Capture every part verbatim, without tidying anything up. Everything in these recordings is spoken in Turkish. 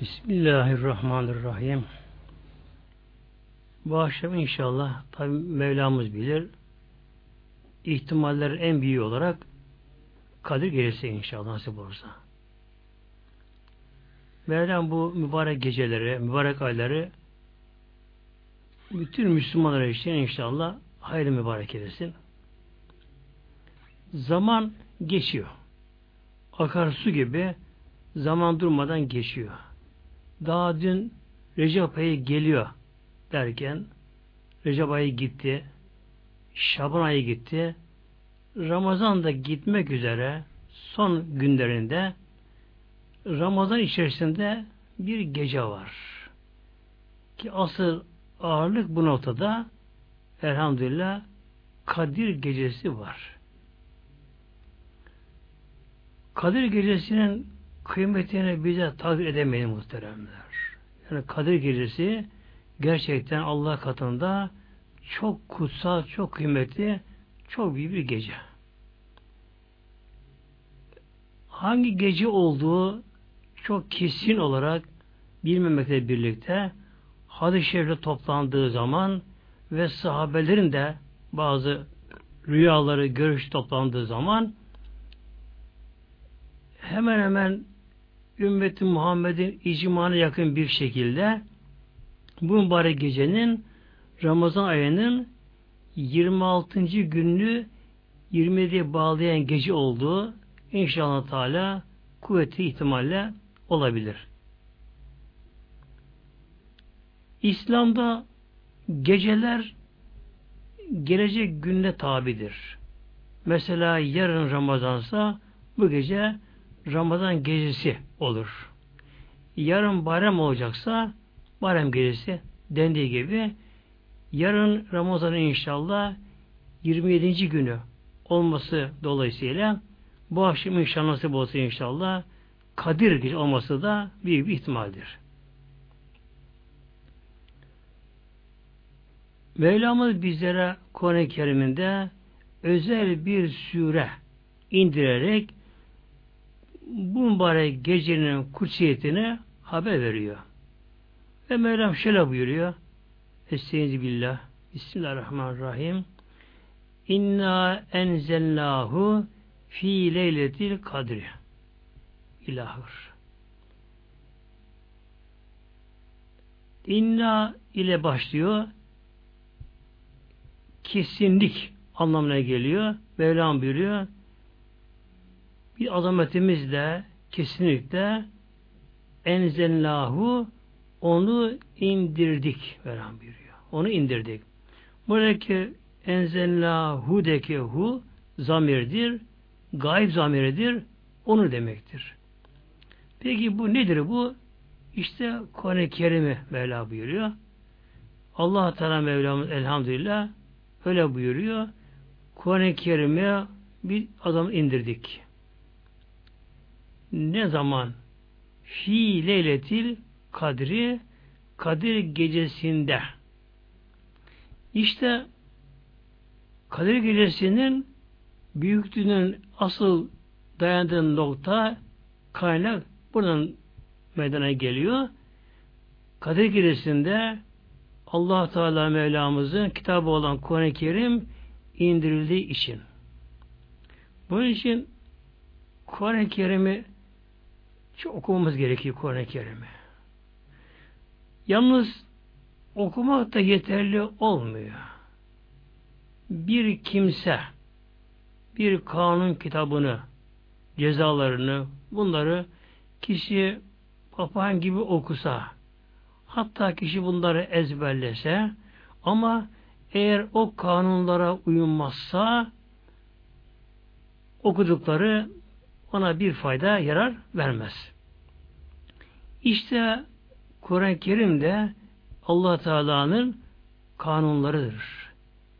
Bismillahirrahmanirrahim. Bu akşam inşallah, tabi Mevlamız bilir, ihtimallerin en büyüğü olarak Kadir Gecesi inşallah nasip olursa. Mevlam bu mübarek geceleri, mübarek ayları bütün Müslümanlara için inşallah hayırlı mübarek eylesin. Zaman geçiyor. Akarsu gibi zaman durmadan geçiyor. Daha dün Recep ayı geliyor derken Recep ayı gitti, Şaban ayı gitti, Ramazan da gitmek üzere son günlerinde Ramazan içerisinde bir gece var. Ki asıl ağırlık bu noktada elhamdülillah Kadir Gecesi var. Kadir Gecesi'nin kıymetini bize takdir edemeyin muhteremler. Yani Kadir Gecesi gerçekten Allah katında çok kutsal, çok kıymetli, çok büyük bir gece. Hangi gece olduğu çok kesin olarak bilmemekle birlikte hadis-i şerifle toplandığı zaman ve sahabelerin de bazı rüyaları, görüş toplandığı zaman hemen hemen Ümmet-i Muhammed'in icmana yakın bir şekilde bu mübarek gecenin Ramazan ayının yirmi altıncı gününü yirmi yediye bağlayan gece olduğu inşallah Teala kuvvetli ihtimalle olabilir. İslam'da geceler gelecek gününe tabidir. Mesela yarın Ramazansa bu gece Ramazan gecesi olur. Yarın bayram olacaksa bayram gecesi dendiği gibi yarın Ramazan'ın inşallah yirmi yedinci günü olması dolayısıyla bu akşam inşallah nasip olsa inşallah Kadir Gecesi olması da büyük bir ihtimaldir. Mevlamız bizlere Kur'an-ı Kerim'inde özel bir sure indirerek bu mübarek gecenin kutsiyetini haber veriyor. Ve Mevlam şöyle buyuruyor. Estağfirullah. Bismillahirrahmanirrahim. İnna enzellahu fi leyletil kadri. İlahur. İnna ile başlıyor. Kesinlik anlamına geliyor. Mevlam buyuruyor. Bir azametimizle kesinlikle enzellahu onu indirdik. Mevlam buyuruyor. Onu indirdik. Buradaki enzellahu'deki hu zamirdir. Gayb zamiridir. Onu demektir. Peki bu nedir bu? İşte Kur'an-ı Kerim'i Mevla buyuruyor. Allah Teala Mevlamız elhamdülillah öyle buyuruyor. Kur'an-ı Kerim'i bir adam indirdik. Ne zaman? Fi leyletil kadri, Kadir Gecesi'nde. İşte Kadir Gecesi'nin büyüklüğünün asıl dayandığı nokta, kaynak buradan meydana geliyor. Kadir Gecesi'nde Allah Teala Mevlamızın kitabı olan Kur'an-ı Kerim indirildiği için. Bunun için Kur'an-ı Kerim'i çok okumamız gerekiyor Kur'an-ı Kerim'i. Yalnız okumak da yeterli olmuyor. Bir kimse bir kanun kitabını, cezalarını, bunları kişi papağan gibi okusa, hatta kişi bunları ezberlese ama eğer o kanunlara uyulmazsa okudukları ona bir fayda, yarar vermez. İşte Kur'an-ı Kerim de Allah Teala'nın kanunlarıdır.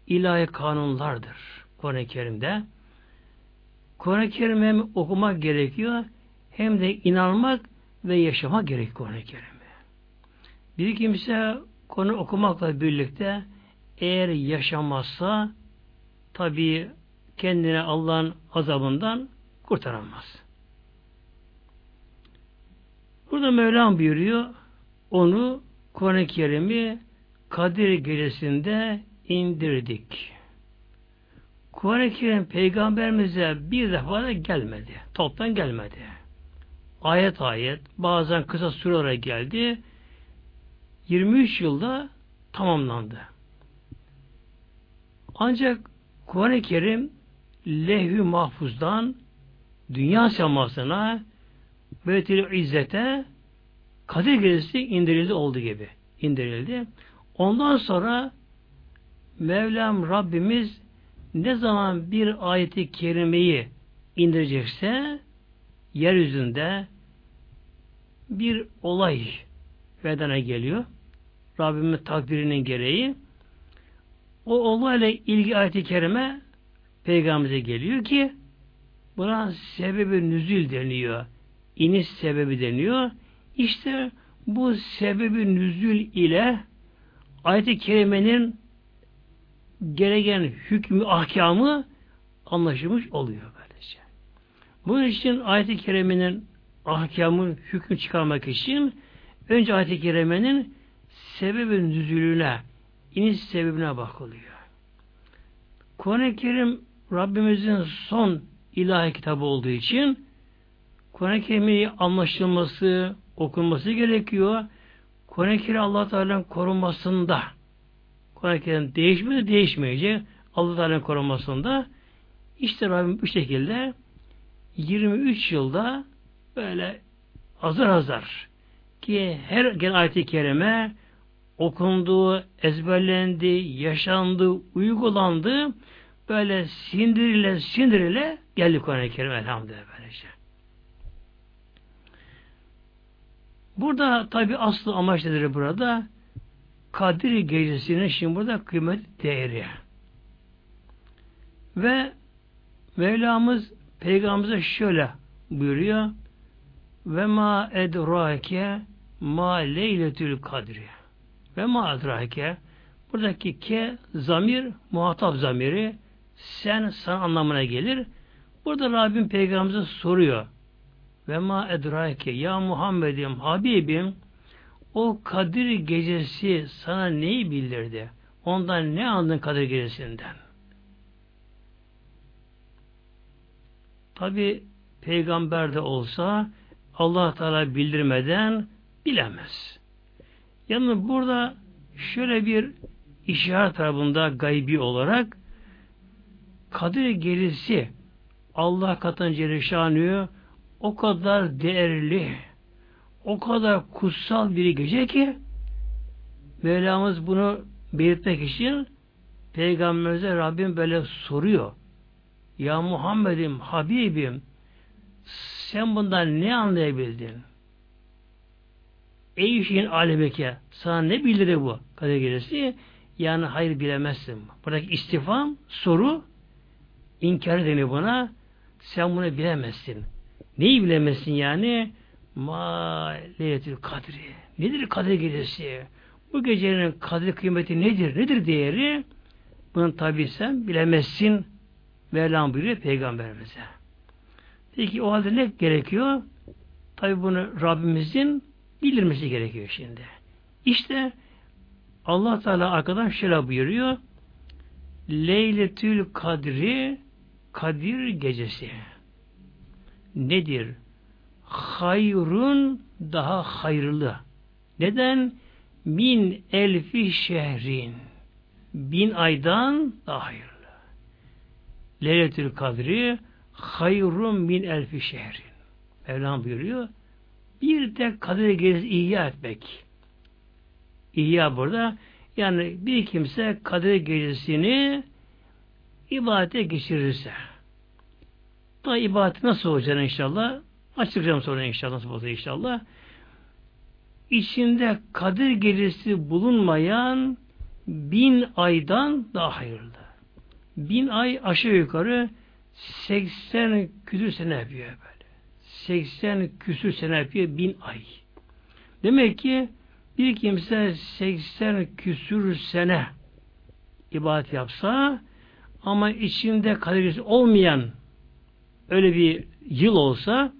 İlahi kanunlardır Kur'an-ı Kerim'de. Kur'an-ı Kerim hem okumak gerekiyor hem de inanmak ve yaşamak gerekiyor Kur'an-ı Kerim'i. Bir kimse konu okumakla birlikte eğer yaşamazsa tabii kendine Allah'ın azabından kurtaramaz. Burada Mevlam buyuruyor, onu Kur'an-ı Kerim'i Kadir Gecesi'nde indirdik. Kur'an-ı Kerim peygamberimize bir defa da gelmedi. Toptan gelmedi. Ayet ayet, bazen kısa süre olarak geldi. yirmi üç yılda tamamlandı. Ancak Kur'an-ı Kerim Levh-i mahfuzdan dünya semasına, Beytül İzze'ye Kadir Gecesi indirildi olduğu gibi indirildi. Ondan sonra Mevlam Rabbimiz ne zaman bir ayeti kerimeyi indirecekse yeryüzünde bir olay meydana geliyor. Rabbimin takdirinin gereği o olayla ilgili ayeti kerime peygamberimize geliyor ki buna sebebi nüzül deniyor. İniş sebebi deniyor. İşte bu sebebi nüzül ile ayet-i kerimenin gereken hükmü, ahkamı anlaşılmış oluyor böylece. Bunun için ayet-i kerimenin ahkamı, hükmü çıkarmak için önce ayet-i kerimenin sebebi nüzülüne, iniş sebebine bakılıyor. Kur'an-ı Kerim Rabbimizin son ilahi kitabı olduğu için Kur'an-ı Kerim'in anlaşılması, okunması gerekiyor. Kur'an-ı Kerim Allah-u Teala'nın korunmasında, Kur'an-ı Kerim değişmedi, değişmeyecek Allah-u Teala'nın korunmasında işte Rabbim bu şekilde yirmi üç yılda böyle azar azar ki her gelen ayet-i kerime okundu, ezberlendi, yaşandı, uygulandı, böyle sindirile sindirile geldi Kur'an-ı Kerim elhamdülillah böylece. Burada tabi aslı amaç nedir burada? Kadir Gecesi'nin şimdi burada kıymet değeri. Ve Mevlamız Peygamberimize şöyle buyuruyor. Ve ma edrake ma leyletül kadri. Ve ma edrake. Buradaki ke zamir, muhatap zamiri sen, sana anlamına gelir. Burada Rabbim Peygamberimize soruyor. Ve ma edrake ya Muhammed'im, Habibim, o Kadir Gecesi sana neyi bildirdi? Ondan ne anladın Kadir Gecesi'nden? Tabi peygamber de olsa Allah Teala bildirmeden bilemez. Yani burada şöyle bir işaret tarafında gaybi olarak Kadir Gecesi Allah katında Celle Şanü'yü o kadar değerli, o kadar kutsal bir gece ki Mevlamız bunu belirtmek için Peygamberimize Rabbim böyle soruyor. Ya Muhammed'im, Habibim, sen bundan ne anlayabildin? Ey şeyin alemeke, sana ne bildirir bu Kadir Gecesi? Yani hayır bilemezsin. Buradaki istifam, soru, inkar deniyor buna. Sen bunu bilemezsin. Neyi bilemezsin yani? Ma leyletül kadri. Nedir Kadir Gecesi? Bu gecenin kadir kıymeti nedir? Nedir değeri? Bunu tabi sen bilemezsin. Mevlam buyuruyor Peygamberimize. Peki o halde ne gerekiyor? Tabi bunu Rabbimizin bildirmesi gerekiyor şimdi. İşte Allah Teala arkadan şöyle buyuruyor. Leyletül kadri, Kadir Gecesi. Nedir? Hayrun, daha hayırlı. Neden? Min elfi şehrin. Bin aydan daha hayırlı. Leyletül kadri hayrun min elfi şehrin. Mevlam buyuruyor. Bir de Kadir Gecesi ihya etmek. İhya burada. Yani bir kimse Kadir Gecesi'ni ibadete geçirirse. Daha ibadet nasıl olacağını inşallah açıklayacağım sonra inşallah nasıl olacağını inşallah. İçinde Kadir Gecesi bulunmayan bin aydan daha hayırlı. Bin ay aşağı yukarı seksen küsür sene yapıyor böyle. seksen küsür sene yapıyor bin ay. Demek ki bir kimse seksen küsür sene ibadet yapsa ama içinde Kadir Gecesi olmayan öyle bir yıl olsa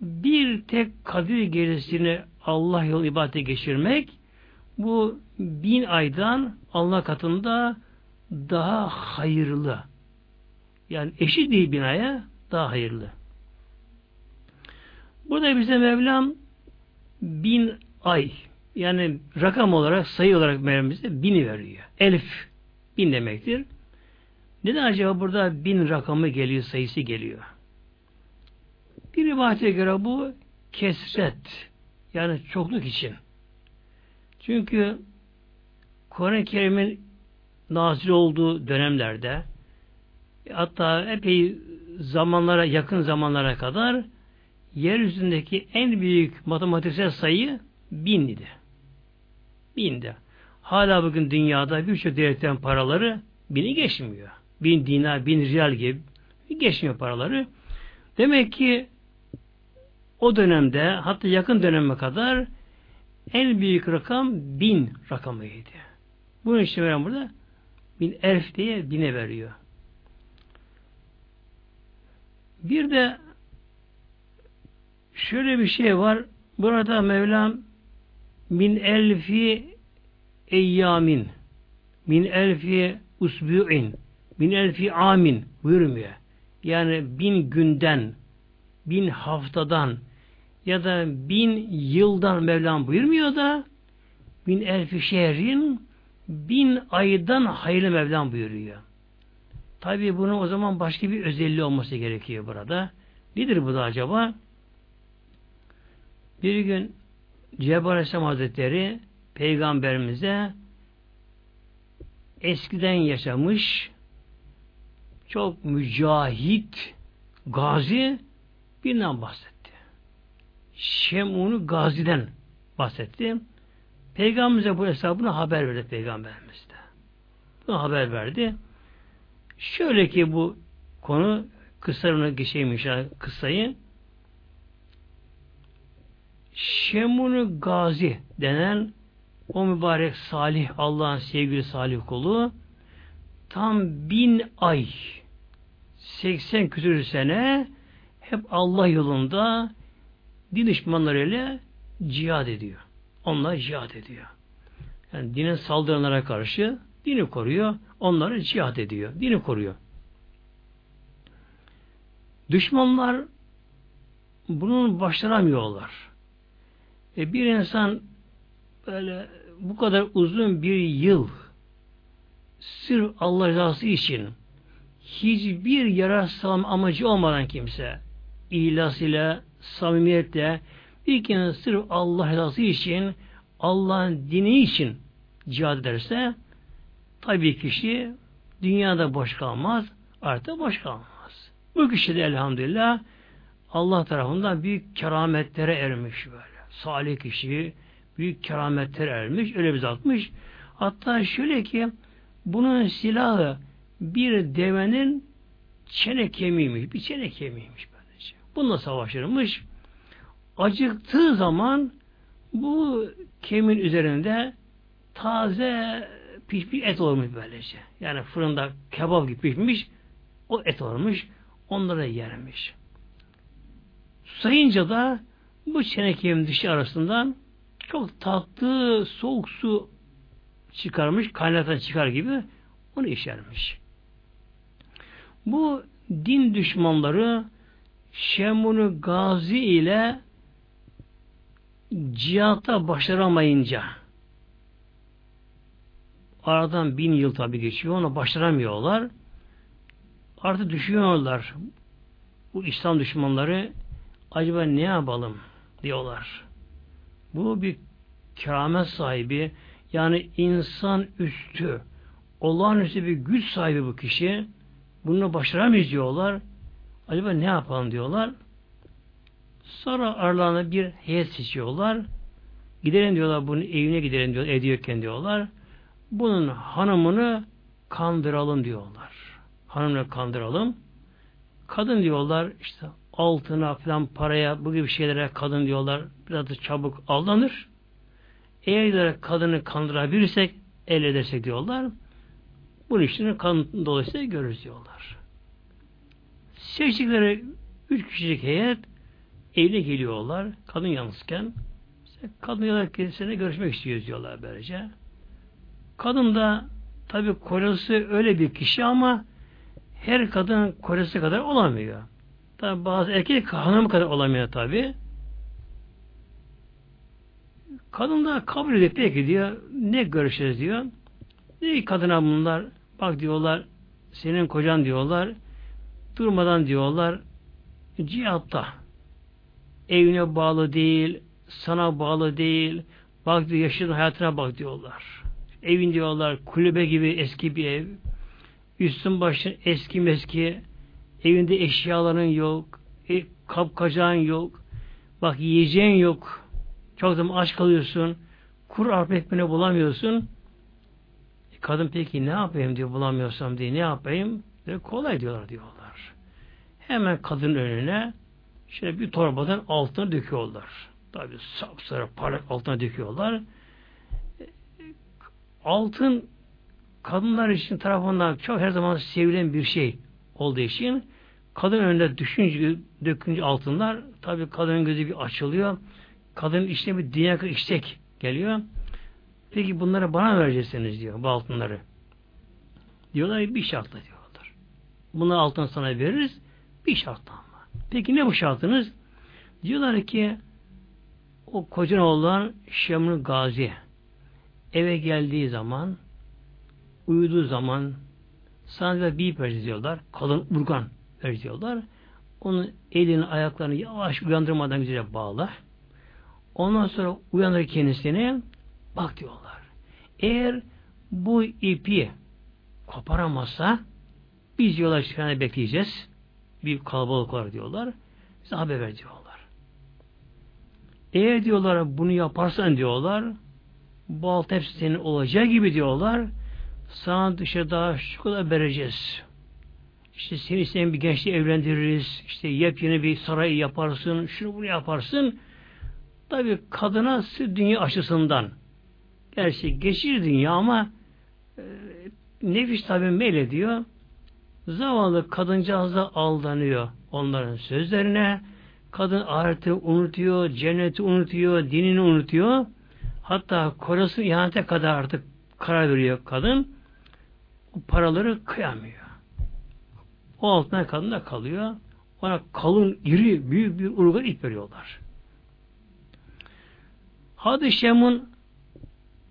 bir tek Kadir Gecesi'ni Allah yolunda ibadete geçirmek, bu bin aydan Allah katında daha hayırlı. Yani eşit değil bin aya, daha hayırlı. Burada bize Mevlam bin ay, yani rakam olarak, sayı olarak Mevlam'ımıza bini veriyor. Elf, bin demektir. Neden acaba burada bin rakamı geliyor, sayısı geliyor? Bir rivayete göre bu kesret, yani çokluk için. Çünkü Kur'an-ı Kerim'in nazil olduğu dönemlerde, hatta epey zamanlara, yakın zamanlara kadar yeryüzündeki en büyük matematiksel sayı bin idi. Bindi. Hala bugün dünyada birçok devletten paraları bini geçmiyor. Bin dinar, bin riyal gibi geçmiyor paraları. Demek ki o dönemde, hatta yakın döneme kadar en büyük rakam bin rakamıydı. Bunun için veren burada bin elf diye bine veriyor. Bir de şöyle bir şey var. Burada Mevlam min elfi eyyamin, min elfi usbu'in, min elfi amin buyurmuyor. Yani bin günden, bin haftadan ya da bin yıldan Mevlam buyurmuyor da bin elfi şehrin, bin aydan hayırlı Mevlam buyuruyor. Tabi bunun o zaman başka bir özelliği olması gerekiyor burada. Nedir bu da acaba? Bir gün Cebrail Aleyhisselam Hazretleri Peygamberimize eskiden yaşamış çok mücahit gazi birinden bahsetti. Şemun Gazi'den bahsetti. Peygamberimize bu hesabını haber verdi Peygamberimiz de. Bunu haber verdi. Şöyle ki bu konu kısarını geçeyim kısayı. Şemun Gazi denen o mübarek salih, Allah'ın sevgili salih kulu tam bin ay, seksen küsur sene hep Allah yolunda din düşmanlarıyla cihad ediyor. Onlar cihad ediyor. Yani dine saldıranlara karşı dini koruyor. Onları cihad ediyor. Dini koruyor. Düşmanlar bunun başaramıyorlar. E bir insan böyle bu kadar uzun bir yıl sırf Allah rızası için hiçbir yarar sağlama amacı olmadan kimse ihlas ile, samimiyetle bir kere sırf Allah rızası için, Allah'ın dini için cihad ederse tabii kişi dünyada boş kalmaz, artık boş kalmaz. Bu kişi de elhamdülillah Allah tarafından büyük kerametlere ermiş böyle. Salih kişi büyük kerametlere ermiş, öyle bir zatmış. Hatta şöyle ki bunun silahı bir devenin çene kemiğiymiş. Bir çene kemiğiymiş böylece. Bununla savaşırmış. Acıktığı zaman bu kemiğin üzerinde taze pişmiş et olmuş böylece. Yani fırında kebap gibi pişmiş o et olmuş. Onları yermiş. Susayınca da bu çene kemiğinin dişi arasından çok tatlı soğuk su çıkarmış, kaynaktan çıkar gibi onu içermiş. Bu din düşmanları Şemun Gazi ile cihata başaramayınca, aradan bin yıl tabi geçiyor, ona başaramıyorlar. Artık düşünüyorlar. Bu İslam düşmanları acaba ne yapalım diyorlar. Bu bir keramet sahibi, yani insan üstü, olağanüstü bir güç sahibi bu kişi. Bunu başaramayız diyorlar. Acaba ne yapalım diyorlar. Sonra aralarına bir heyet seçiyorlar. Gidelim diyorlar, bunun evine gidelim diyorlar, ediyorken diyorlar. Bunun hanımını kandıralım diyorlar. Hanımını kandıralım. Kadın diyorlar işte altına falan, paraya, bu gibi şeylere kadın diyorlar biraz da çabuk aldanır. Eğer kadını kandırabilirsek, elde edersek diyorlar, bunun işini kanıtın dolayısıyla görürüz diyorlar. Seçtikleri üç kişilik heyet evli geliyorlar. Kadın yalnızken. Kadın yalnız kendisine görüşmek istiyoruz diyorlar böylece. Kadın da tabi kocası öyle bir kişi ama her kadın kocası kadar olamıyor. Tabi bazı erkek hanım kadar olamıyor tabi. Kadın da kabul edip peki diyor, ne görüşeceğiz diyor. Ne kadına bunlar, bak diyorlar, senin kocan diyorlar, durmadan diyorlar, cihatta, evine bağlı değil, sana bağlı değil, bak diyor, yaşının hayatına bak diyorlar. Evin diyorlar, kulübe gibi eski bir ev, üstün başın eski meski, evinde eşyaların yok, e, kapkacağın yok, bak yiyeceğin yok, çok zaman aç kalıyorsun, kuru arpa ekmeğini bulamıyorsun. E, kadın peki ne yapayım diyor, bulamıyorsam diye ne yapayım? Diyor, kolay diyorlar diyorlar. Hemen kadının önüne şöyle bir torbadan altına döküyorlar. Tabii sapsarı parlak altına döküyorlar. Altın kadınlar için tarafından çok her zaman sevilen bir şey olduğu için kadın önüne düşünce, dökünce altınlar tabii kadının gözü bir açılıyor. Kadının içine bir dünya istek geliyor. Peki bunları bana vereceksiniz diyor bu altınları. Diyorlar bir şartla diyorlar. Bunu altın sana veririz bir şartla ama. Peki ne bu şartınız? Diyorlar ki o kocan olan Şemun Gazi eve geldiği zaman, uyuduğu zaman sana bir perç diyorlar, kalın urgan perç diyorlar. Onun elini, ayaklarını yavaş uyandırmadan güzelce bağla. Ondan sonra uyanır kendisine, bak diyorlar. Eğer bu ipi koparamazsa biz yola çıkana bekleyeceğiz. Bir kalabalık var diyorlar. Bize haber ver diyorlar. Eğer diyorlar bunu yaparsan diyorlar, bu altın hepsi senin olacağı gibi diyorlar. Sana dışarıda şu kadar vereceğiz. İşte seni isteyen bir gençle evlendiririz. İşte yepyeni bir sarayı yaparsın. Şunu bunu yaparsın. Tabi kadına dünya açısından. Gerçi geçir dünya ama e, nefis tabi meylediyor. Zavallı kadıncağız da aldanıyor onların sözlerine. Kadın ahireti unutuyor, cenneti unutuyor, dinini unutuyor. Hatta kocasının ihanete kadar artık karar veriyor kadın. O paraları kıyamıyor. O altına kadın da kalıyor. Ona kalın, iri, büyük bir urgan ip veriyorlar. Hadi Şemun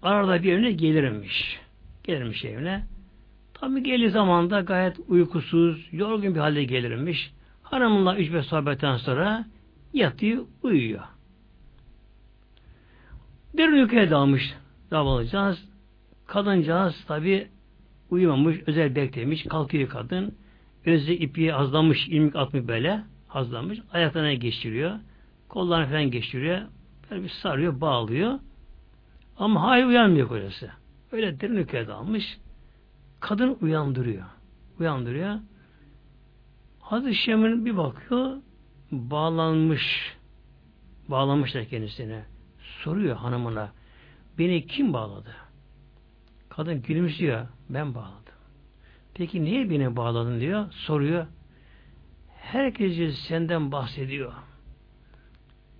arada bir evine gelirmiş. Gelirmiş evine. Tabi geldiği zaman da gayet uykusuz, yorgun bir halde gelirmiş. Hanımla üç beş sohbetten sonra yatıyor, uyuyor. Bir uykuya dalmış zavallıcağız. Kadıncağız tabi uyumamış, özel beklemiş. Kalkıyor kadın. Özü ipi hazlamış, ilmik atmış böyle. Hazlamış. Ayaklarına geçiriyor. Kollarına falan geçiriyor. Böyle bir sarıyor, bağlıyor. Ama hayır uyanmıyor kocası. Öyle derin uykuya dalmış. Kadın uyandırıyor. Uyandırıyor. Hazreti Şemun bir bakıyor. Bağlanmış. Bağlamışlar kendisine. Soruyor hanımına. Beni kim bağladı? Kadın gülümsüyor. Ben bağladım. Peki niye beni bağladın diyor. Soruyor. Herkes senden bahsediyor.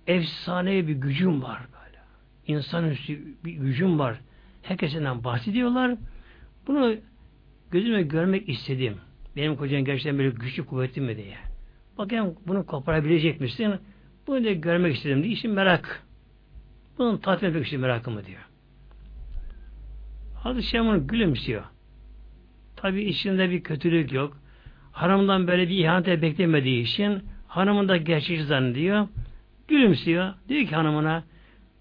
Efsaneye bir gücüm var böyle. İnsanüstü bir gücüm var. Herkesten bahsediyorlar. Bunu gözümle görmek istedim. Benim kocam gerçekten böyle güçlü kuvvetli mi diye. Bakayım bunu koparabilecek misin? Bunu da görmek istedim diye. İşte merak. Bunun tatmin etmek için merakımı diyor. Hazreti Şemun gülümsüyor. Tabi içinde bir kötülük yok. Hanımdan böyle bir ihanete beklemediği için hanımın da gerçekçi zannediyor. Gülümsüyor. Diyor ki hanımına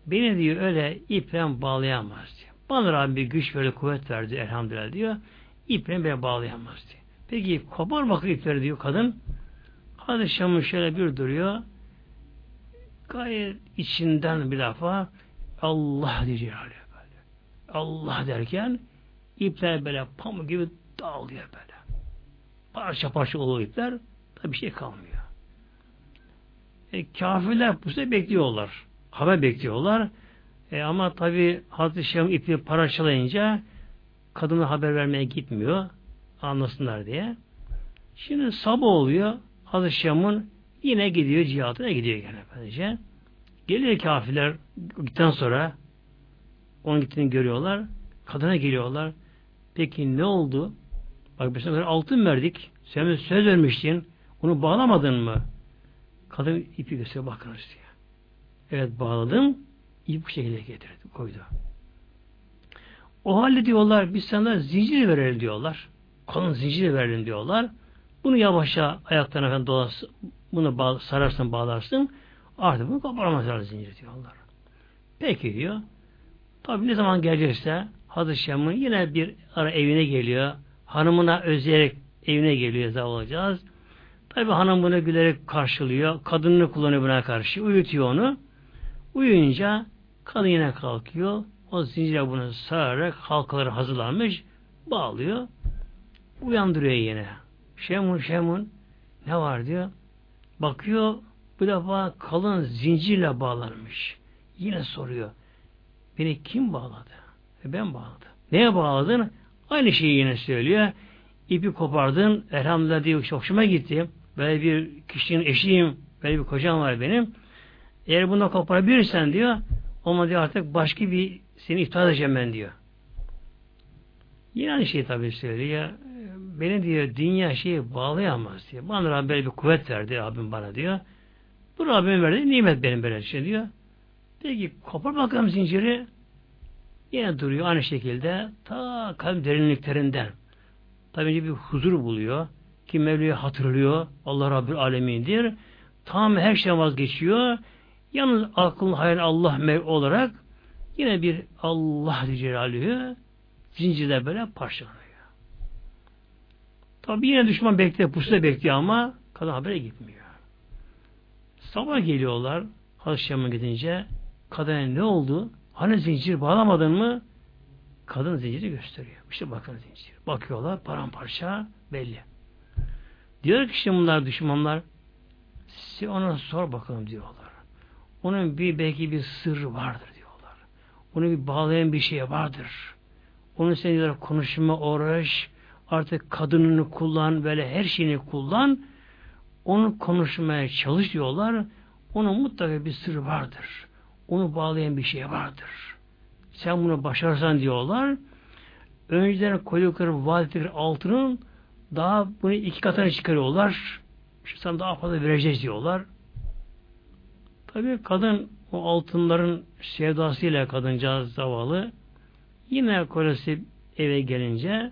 beni diyor öyle iple bağlayamaz diyor. Bana Rabbim bir güç böyle kuvvet verdi elhamdülillah diyor. İple beni bağlayamaz diyor. Peki kopar bakı ipleri diyor kadın. Hazreti Şemun şöyle bir duruyor. Gayet içinden bir lafa Allah diyecek hali böyle. Allah derken ipler böyle pamuk gibi dağılıyor böyle. Parça parça oluyor ipler. Tabi bir şey kalmıyor. E, kafirler bu sefer bekliyorlar. Haber bekliyorlar. E, ama tabi Hazreti Şemun ipi parçalayınca kadına haber vermeye gitmiyor. Anlasınlar diye. Şimdi sabah oluyor. Hazreti Şemun Yine gidiyor cihatına gidiyor gene bence. Geliyor kafirler gittikten sonra onun gittiğini görüyorlar. Kadına geliyorlar. Peki ne oldu? Bak biz sana altın verdik. Sen söz vermiştin. Onu bağlamadın mı? Kadın ipi gösteriyor bakınız diye. Evet bağladım. İp bu şekilde getirdi. Koydu. O halde diyorlar biz sana zincir verelim diyorlar. Kalın zincir verelim diyorlar. Bunu yavaşça ayaklarına dolas, bunu bağ, sararsın bağlarsın. Artık bunu koparamazlar zincir diyorlar. Peki diyor. Tabi ne zaman gelirse Hazreti Şam'ın yine bir ara evine geliyor. Hanımına özleyerek evine geliyor. Zav olacağız. Tabi hanım bunu gülerek karşılıyor. Kadınını kullanıyor buna karşı. Uyutuyor onu. Uyuyunca kadın yine kalkıyor. O zincire bunu sararak halkaları hazırlanmış. Bağlıyor. Uyandırıyor yine. Şemun Şemun ne var diyor. Bakıyor bu defa kalın zincirle bağlanmış. Yine soruyor. Beni kim bağladı? E ben bağladım. Neye bağladın? Aynı şeyi yine söylüyor. İpi kopardın. Elhamdülillah diyor. Çok hoşuma gitti. Böyle bir kişinin eşiyim. Böyle bir kocam var benim. Eğer bunu koparabilirsen diyor. Ama diyor artık başka bir seni iptal edeceğim ben diyor. Yine aynı şeyi tabii söylüyor. Beni diyor dünya şeyi bağlayamaz diyor. Bana Rabbim böyle bir kuvvet verdi Rabbim bana diyor. Bu Rabbim verdi. Nimet benim böyle şey diyor. Peki kopar bakalım zinciri. Yine duruyor aynı şekilde ta kalp derinliklerinden. Tabii önce bir huzur buluyor. Ki Mevla'yı hatırlıyor. Allah Rabbul Alemin'dir. Tam her şeyden vazgeçiyor. Yalnız aklın hayal Allah Mevla olarak yine bir Allah Celalühü zincirle böyle parçalanıyor. Tabii yine düşman bekliyor, pusuda bekliyor ama kadın habere gitmiyor. Sabah geliyorlar. Hazreti Şam'a gidince kadına ne oldu? Hani zincir bağlamadın mı? Kadın zinciri gösteriyor. İşte bakın zincir. Bakıyorlar paramparça belli. Diyor ki işte bunlar düşmanlar size ona sor bakalım diyorlar. Onun bir belki bir sırrı vardır diyorlar. Onu bir bağlayan bir şey vardır. Onun sen diyorlar konuşma uğraş artık kadınını kullan böyle her şeyini kullan onu konuşmaya çalış diyorlar. Onun mutlaka bir sırrı vardır. Onu bağlayan bir şey vardır. Sen bunu başarsan diyorlar. Önceden koydukları vadetleri altının daha bunu iki katına çıkarıyorlar. İşte sana daha fazla vereceğiz diyorlar. Tabii kadın o altınların sevdasıyla kadıncağız zavallı. Yine kolesi eve gelince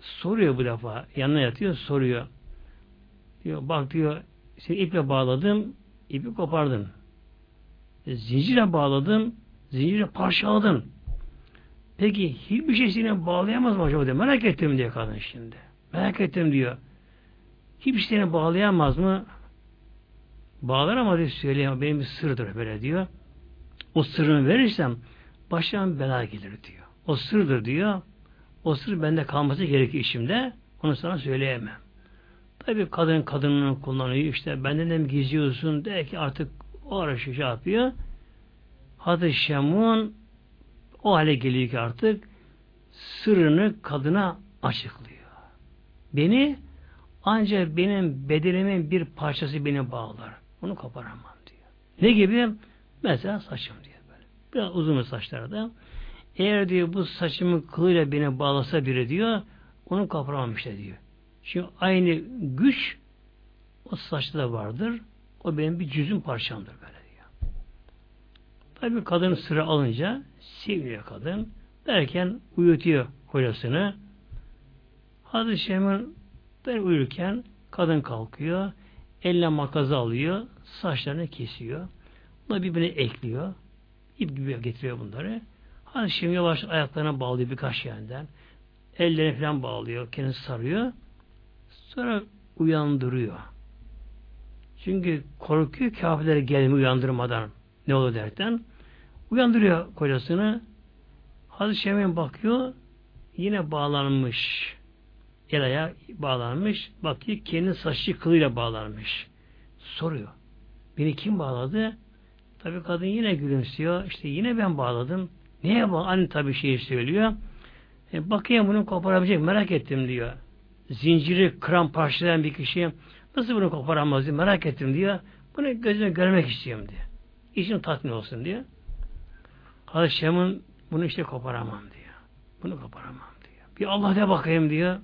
soruyor bu defa. Yanına yatıyor soruyor. Diyor bak diyor seni iple bağladım, ipi kopardın. Zincirle bağladım, zincirle parçaladın. Peki hiçbir şey seni bağlayamaz mı acaba diyor. Merak ettim diyor kadın şimdi. Merak ettim diyor. Hiçbir şey seni bağlayamaz mı? Bağlar ama diyor söyleyemem. Benim bir sırdır böyle diyor. O sırrını verirsem başıma bela gelir diyor. O sırdır diyor. O sır bende kalması gerekiyor içimde. Onu sana söyleyemem. Tabii kadın kadınını kullanıyor. İşte benden de mi gizliyorsun? De ki artık o ara şey yapıyor. Hazreti Şemun o hale geliyor ki artık sırrını kadına açıklıyor. Beni ancak benim bedenimin bir parçası beni bağlar. Onu koparamam diyor. Ne gibi? Mesela saçım diyor böyle. Biraz uzun saçlarda. Eğer diyor bu saçımın kılıyla beni bağlasa biri diyor, onu koparamam işte diyor. Çünkü aynı güç o saçta da vardır. O benim bir cüzün parçamdır böyle diyor. Tabii kadın sıra alınca seviniyor kadın. Derken uyutuyor kocasını. Hazreti Şemun böyle uyurken kadın kalkıyor. Eline makası alıyor. Saçlarını kesiyor. Bunu birbirine ekliyor. İp gibi getiriyor bunları. Hazreti Şemun yavaş ayaklarına bağlıyor birkaç yerden. Ellerine falan bağlıyor. Kendisi sarıyor. Sonra uyandırıyor. Çünkü korkuyor kafirler gelme uyandırmadan ne olur derken uyandırıyor kocasını. Hazreti Şemun bakıyor yine bağlanmış. El ayağı bağlanmış. Bakıyor kendi saçlı kılıyla bağlanmış. Soruyor. Beni kim bağladı? Tabii kadın yine gülümsüyor. İşte yine ben bağladım. Neye bağlı? Anne tabii şeyi söylüyor. E, bakayım bunu koparabilecek merak ettim diyor. Zinciri kıran parçalayan bir kişi Nasıl bunu koparamaz diye merak ettim diyor. Bunu gözüne görmek istiyorum diyor. İşim tatmin olsun diyor. Hazreti Şemun bunu işte koparamam diyor. Bunu koparamam diyor. Bir Allah de bakayım diyor.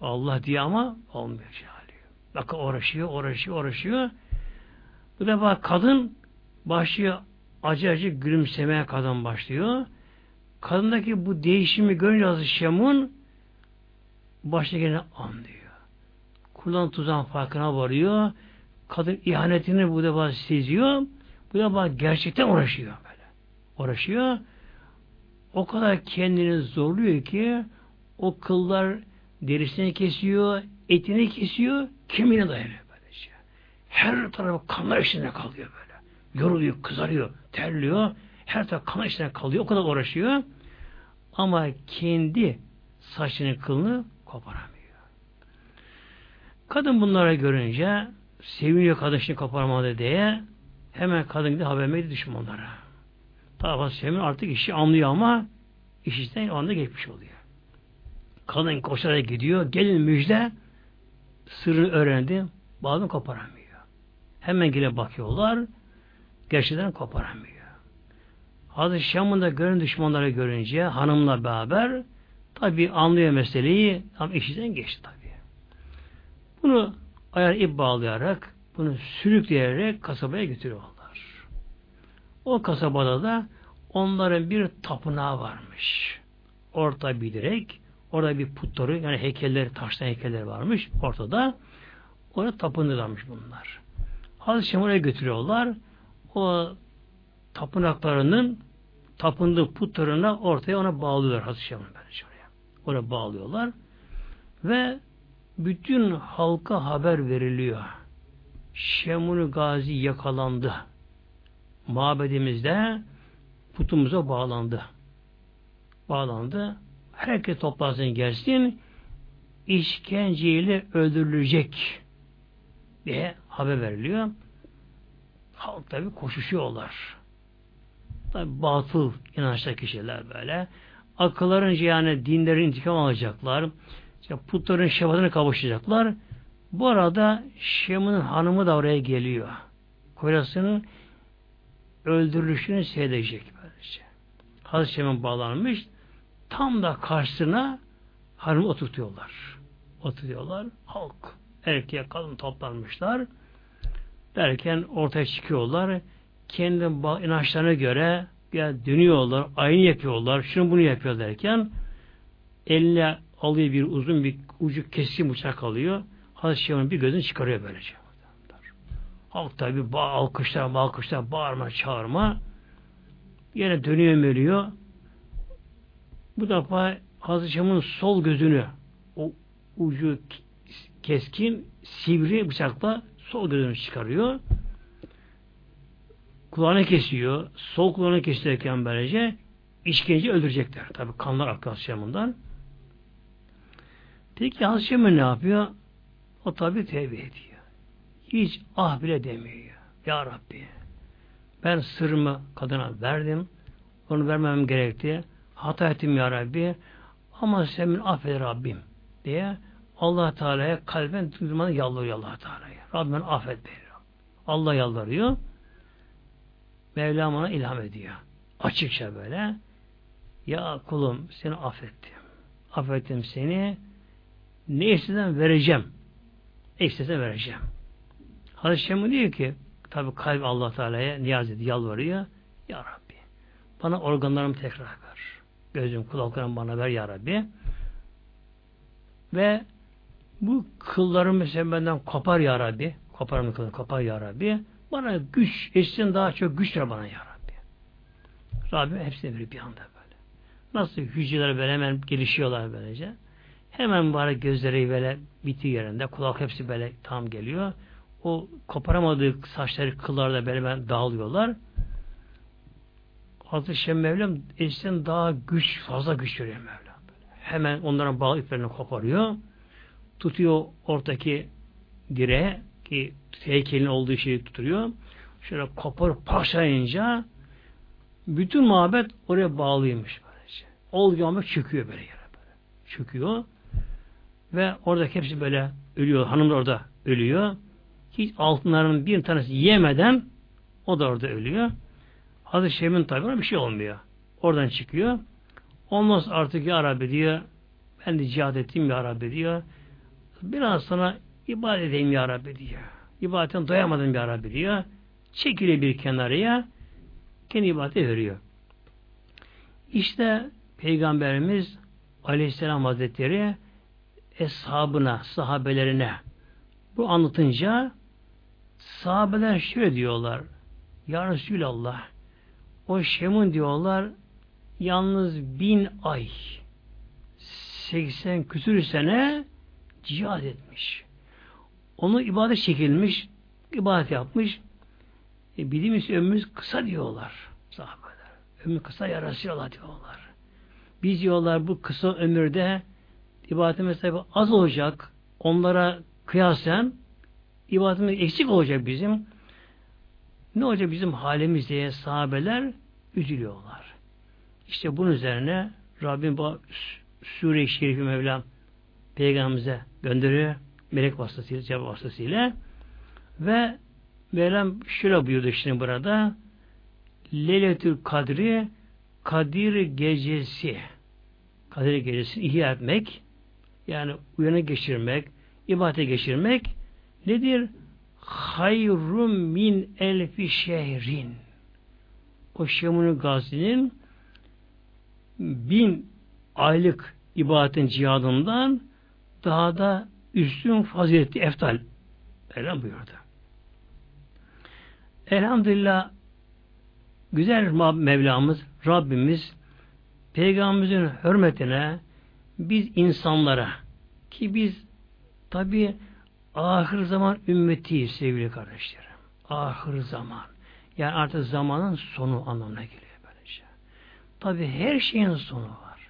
Allah diyor ama olmuyor şey alıyor. Bakın uğraşıyor, uğraşıyor, uğraşıyor. Bu defa kadın başlıyor acı acı gülümsemeye kadın başlıyor. Kadındaki bu değişimi görünce Hazreti Şemun başta gene anlıyor. Kulağın tuzağın farkına varıyor. Kadın ihanetini bu defa seziyor. Bu defa gerçekten uğraşıyor böyle. Uğraşıyor. O kadar kendini zorluyor ki o kıllar derisini kesiyor, etini kesiyor, kemiğine dayanıyor böylece. Her tarafı kanlar içinde kalıyor böyle. Yoruluyor, kızarıyor, terliyor. Her taraf kanlar içinde kalıyor. O kadar uğraşıyor. Ama kendi saçının kılını koparamıyor. Kadın bunlara görünce seviniyor kadın şimdi koparamadı diye hemen kadın gidip haber verdi düşmanlara. Tabi Şemun artık işi anlıyor ama iş işten anda geçmiş oluyor. Kadın koşarak gidiyor. Gelin müjde sırrını öğrendi. Bazen koparamıyor. Hemen gelip bakıyorlar. Gerçekten koparamıyor. Hazreti Şemun'da gören düşmanları görünce hanımla beraber tabi anlıyor meseleyi ama iş işten geçti tabi. Bunu ayar ip bağlayarak, bunu sürükleyerek kasabaya götürüyorlar. O kasabada da onların bir tapınağı varmış. Orta bir direk, orada bir putları, yani heykeller, taştan heykeller varmış ortada. Orada tapınırlarmış bunlar. Hazreti Şemun'u oraya götürüyorlar. O tapınaklarının tapındığı putlarına ortaya ona bağlıyorlar Hazreti Şemun'u bence oraya. Oraya bağlıyorlar ve bütün halka haber veriliyor. Şemun Gazi yakalandı. Mabedimizde putumuza bağlandı. Bağlandı. Herkes toplansın gelsin. İşkenceyle öldürülecek diye haber veriliyor. Halk tabi koşuşuyorlar. Tabi batıl inançlı kişiler böyle. Akıllarınca yani dinlerin intikam alacaklar. Putların şefaatine kavuşacaklar. Bu arada Şemun'un hanımı da oraya geliyor. Kocasının öldürülüşünü seyredecek böylece. Hazreti Şemun bağlanmış. Tam da karşısına hanımı oturtuyorlar. Oturuyorlar. Halk, erkeğe kadın toplanmışlar. Derken ortaya çıkıyorlar. Kendi inançlarına göre ya dönüyorlar, aynı yapıyorlar, şunu bunu yapıyor derken eline alıyor bir uzun bir ucu keskin bıçak alıyor. Hazreti Şemun bir gözünü çıkarıyor böylece. Halk tabi bağ, alkışlar, alkışlar, bağırma, çağırma. Yine dönüyor, mölüyor. Bu defa Hazreti Şemun'un sol gözünü o ucu keskin, sivri bıçakla sol gözünü çıkarıyor. Kulağını kesiyor. Sol kulağını keserken böylece işkence öldürecekler. Tabi kanlar akıyor Hazreti Şemun'dan. Peki Hazreti Şemun ne yapıyor? O tabi tevbe ediyor. Hiç ah bile demiyor. Ya Rabbi, ben sırrımı kadına verdim. Onu vermemem gerekti. Hata ettim ya Rabbi. Ama sen beni affet Rabbim diye Allah Teala'ya kalben tüm yalvarıyor Allah Teala'ya. Rabbim affet beni. Allah yalvarıyor. Mevlam ona ilham ediyor. Açıkça böyle. Ya kulum seni affettim. Affettim seni. Ne istesen vereceğim. İstesen vereceğim. Hazreti Şemun diyor ki tabi kalbi Allah Teala'ya niyaz ediyor, yalvarıyor. Ya Rabbi bana organlarımı tekrar ver. Gözüm, kulaklarım bana ver ya Rabbi. Ve bu kıllarımı sen benden kopar ya Rabbi. Koparım kılını kopar ya Rabbi. Bana güç, etsin daha çok güç ver bana ya Rabbi. Rabbim hepsini verir bir anda böyle. Nasıl hücreler böyle hemen gelişiyorlar böylece. Hemen bari gözleri böyle bitiyor yerinde. Kulak hepsi böyle tam geliyor. O koparamadığı saçları kıllarda böyle ben dağılıyorlar. Hazreti Şemun Mevlam elçiden daha güç, fazla güç veriyor Mevlam. Hemen onların bağlı iplerini koparıyor. Tutuyor ortadaki direğe ki heykelin olduğu şeyi tutuyor. Şöyle koparıp parçalayınca bütün mabet oraya bağlıymış böylece. Olguyamak çıkıyor böyle yere böyle. Çıkıyor. Ve oradaki hepsi böyle ölüyor. Hanım da orada ölüyor. Hiç altınların bir tanesi yemeden o da orada ölüyor. Hazreti Şem'in tabiine bir şey olmuyor. Oradan çıkıyor. Olmaz artık ya Rabbi diyor. Ben de cihad ettim ya Rabbi diyor. Biraz sana ibadet edeyim ya Rabbi diyor. İbadetten doyamadım ya Rabbi diyor. Çekiliyor bir kenarıya. Kendi ibadete veriyor. İşte Peygamberimiz Aleyhisselam Hazretleri eshabına, sahabelerine bu anlatınca sahabeler şöyle diyorlar. Ya Resulallah, o Şemun diyorlar yalnız bin ay seksen küsür sene cihad etmiş. Onu ibadet çekilmiş, ibadet yapmış. E, bildiğimiz ömrümüz kısa diyorlar sahabeler. Ömrü kısa ya Resulallah diyorlar. Biz diyorlar bu kısa ömürde ibadetimiz tabi az olacak. Onlara kıyasen ibadetimiz eksik olacak bizim. Ne olacak bizim halimiz diye sahabeler üzülüyorlar. İşte bunun üzerine Rabbim bu Sure-i Şerif'i Mevlam Peygamberimize gönderiyor. Melek vasıtasıyla, cevap vasıtasıyla. Ve Mevlam şöyle buyurdu şimdi burada. Leyletül Kadri, Kadir Gecesi. Kadir Gecesi ihya etmek, yani uyana geçirmek, ibadete geçirmek nedir? Hayrun min elfi şehrin. O Şemun Gazi'nin bin aylık ibadetin cihadından daha da üstün faziletli eftal. Elham buyurdu. Elhamdülillah güzel Mevlamız, Rabbimiz Peygamberimizin hürmetine biz insanlara ki biz tabi ahir zaman ümmetiyiz sevgili kardeşlerim. Ahir zaman. Yani artık zamanın sonu anlamına geliyor böylece. Tabi her şeyin sonu var.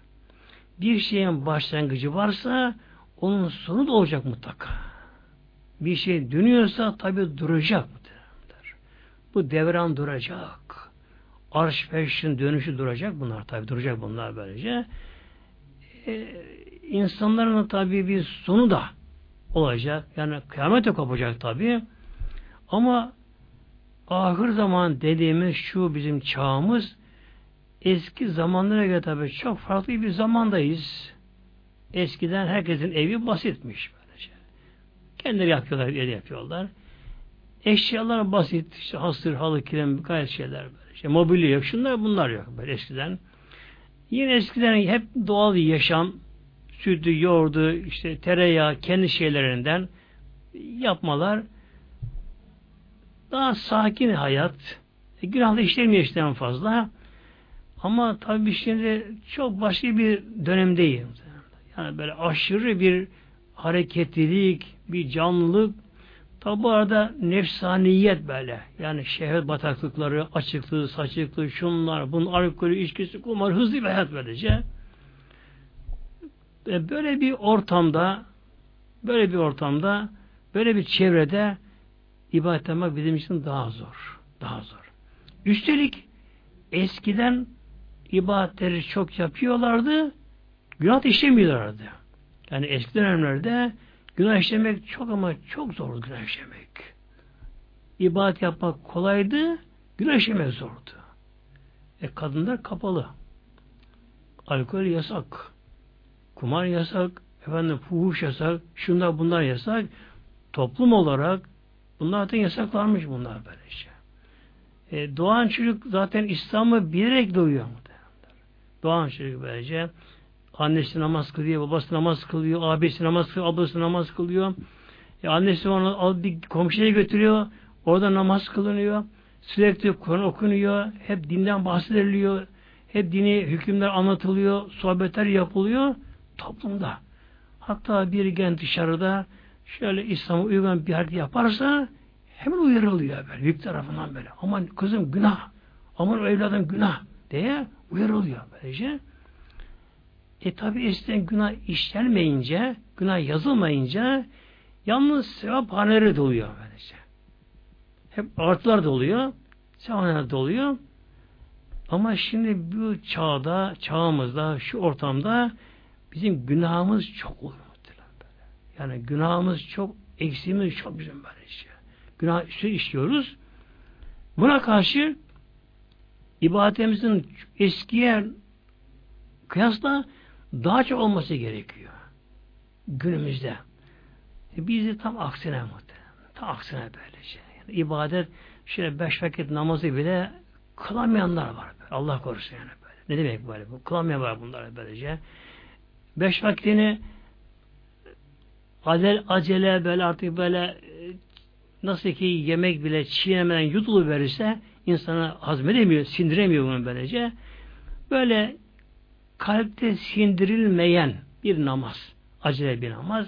Bir şeyin başlangıcı varsa onun sonu da olacak mutlaka. Bir şey dönüyorsa tabi duracak. Bu devran duracak. Arş feşin dönüşü duracak. Bunlar tabi duracak bunlar böylece. Ee, insanların tabi bir sonu da olacak. Yani kıyamete kopacak tabi. Ama ahir zaman dediğimiz şu bizim çağımız eski zamanlara göre tabi çok farklı bir zamandayız. Eskiden herkesin evi basitmiş böylece. Kendileri yapıyorlar, evde yapıyorlar. Eşyalar basit. İşte hasır, halı, kilim, gayet şeyler böyle. İşte mobilya yok. Şunlar bunlar yok böyle eskiden. Yine eskiden hep doğal bir yaşam. Sütü, yoğurdu, işte tereyağı, kendi şeylerinden yapmalar. Daha sakin hayat. E, günahlı işlemiyor işten fazla. Ama tabii şimdi çok başka bir dönemdeyim. Yani böyle aşırı bir hareketlilik, bir canlılık. Tabi bu arada nefsaniyet böyle. Yani şehvet bataklıkları, açıklığı, saçıklığı, şunlar, bunun alkolü, içkisi, kumar, hızlı bir hayat böylece. E böyle bir ortamda, böyle bir ortamda, böyle bir çevrede ibadet etmek bizim için daha zor. Daha zor. Üstelik eskiden ibadetleri çok yapıyorlardı, günah işlemiyorlardı. Yani eski dönemlerde günah işlemek çok ama çok zordu günah işlemek. İbadet yapmak kolaydı, günah işlemek zordu. E kadınlar kapalı. Alkol yasak. Kumar yasak. Efendim fuhuş yasak. Şunlar bunlar yasak. Toplum olarak bunlar zaten yasaklanmış bunlar böylece. E, doğan çocuk zaten İslam'ı bilerek doğuyor. Doğan çocuk böylece. Annesi namaz kılıyor, babası namaz kılıyor, abisi namaz kılıyor, ablası namaz kılıyor. E annesi onu bir komşuya götürüyor, orada namaz kılınıyor. Sürekli Kur'an okunuyor, hep dinden bahsediliyor, hep dini hükümler anlatılıyor, sohbetler yapılıyor toplumda. Hatta bir genç dışarıda şöyle İslam'a uygun bir hareket yaparsa hemen uyarılıyor böyle, büyük tarafından böyle. Aman kızım günah, aman evladım günah diye uyarılıyor böylece. E tabi eskiden günah işlenmeyince, günah yazılmayınca yalnız sevap haneleri doluyor böylece. Hep artılar doluyor, sevap haneleri doluyor. Ama şimdi bu çağda, çağımızda, şu ortamda bizim günahımız çok oluyor. Yani günahımız çok Eksiğimiz çok bizim böylece. Günah üstü işliyoruz. Buna karşı ibadetimizin eskiye kıyasla daha çok olması gerekiyor. Günümüzde. Biz de tam aksine muhtemelen. Tam aksine böylece. Yani ibadet, şöyle beş vakit namazı bile kılamayanlar var. Böyle. Allah korusun yani böyle. Ne demek böyle bu? Kılamayan var bunlar böylece. Beş vakitini acele, acele böyle artık böyle nasıl ki yemek bile çiğnemeden yutuluverirse insana hazmedemiyor, sindiremiyor bunu böylece. Böyle kalpte sindirilmeyen bir namaz. Acele bir namaz.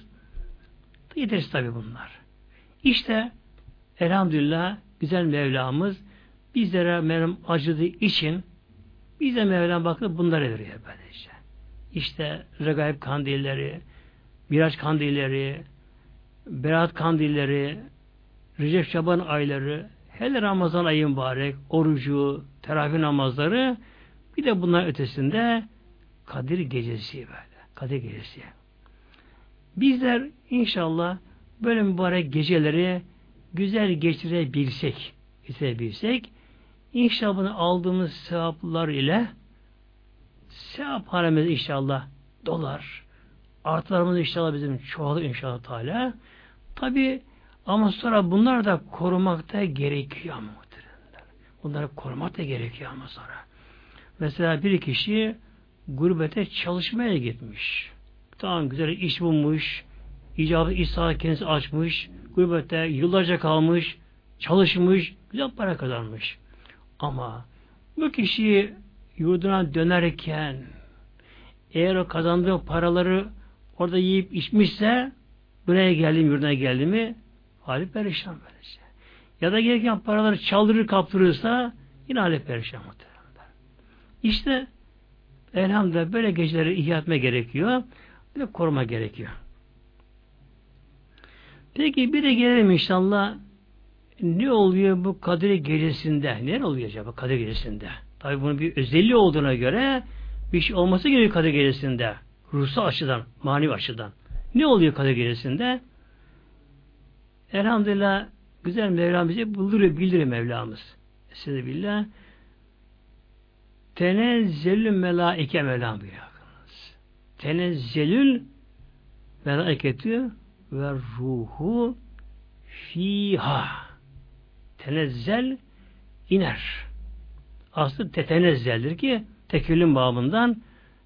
Yetersiz tabi bunlar. İşte elhamdülillah güzel Mevlamız bizlere merhem acıdığı için bize Mevlam bakıp bunları veriyor böylece. İşte regaib kandilleri, Miraç kandilleri, Berat kandilleri, Recep Şaban ayları, hele Ramazan ayı mübarek, orucu, teravih namazları, bir de bunların ötesinde Kadir Gecesi böyle. Kadir Gecesi. Bizler inşallah böyle mübarek geceleri güzel geçirebilsek, geçirebilsek, inşallah bunu aldığımız sevaplar ile sevap halimiz inşallah dolar. Artılarımız inşallah bizim çoğalır inşallah Teala. Tabi ama sonra bunlar da korumak da gerekiyor ama. Bunları korumak da gerekiyor ama sonra. Mesela bir kişi gurbete çalışmaya gitmiş. Tamam güzel iş bulmuş. İcabı iş sahibi kendisi açmış. Gurbette yıllarca kalmış. Çalışmış. Güzel para kazanmış. Ama bu kişi yurduna dönerken eğer o kazandığı paraları orada yiyip içmişse buraya geldim, yurduna geldi mi hali perişan böylece. Ya da gereken paraları çaldırır kaptırırsa yine hali perişan muhtemelen. İşte elhamdülillah böyle geceleri ihya etme gerekiyor. Bir de koruma gerekiyor. Peki bir de gelelim inşallah ne oluyor bu Kadir Gecesi'nde? Ne oluyor acaba Kadir Gecesi'nde? Tabi bunun bir özelliği olduğuna göre bir şey olması gerekiyor Kadir Gecesi'nde. Ruhsal açıdan, manevi açıdan. Ne oluyor Kadir Gecesi'nde? Elhamdülillah güzel Mevlam bize bildiriyor, bildiriyor Mevlamız. Estağfirullah. Tenezzelül melaike Mevlam buyuruyor. Tenezzelül melaiketi ve ruhu fiha. Tenezzel iner. Aslı tetenezzeldir ki tekellüm babından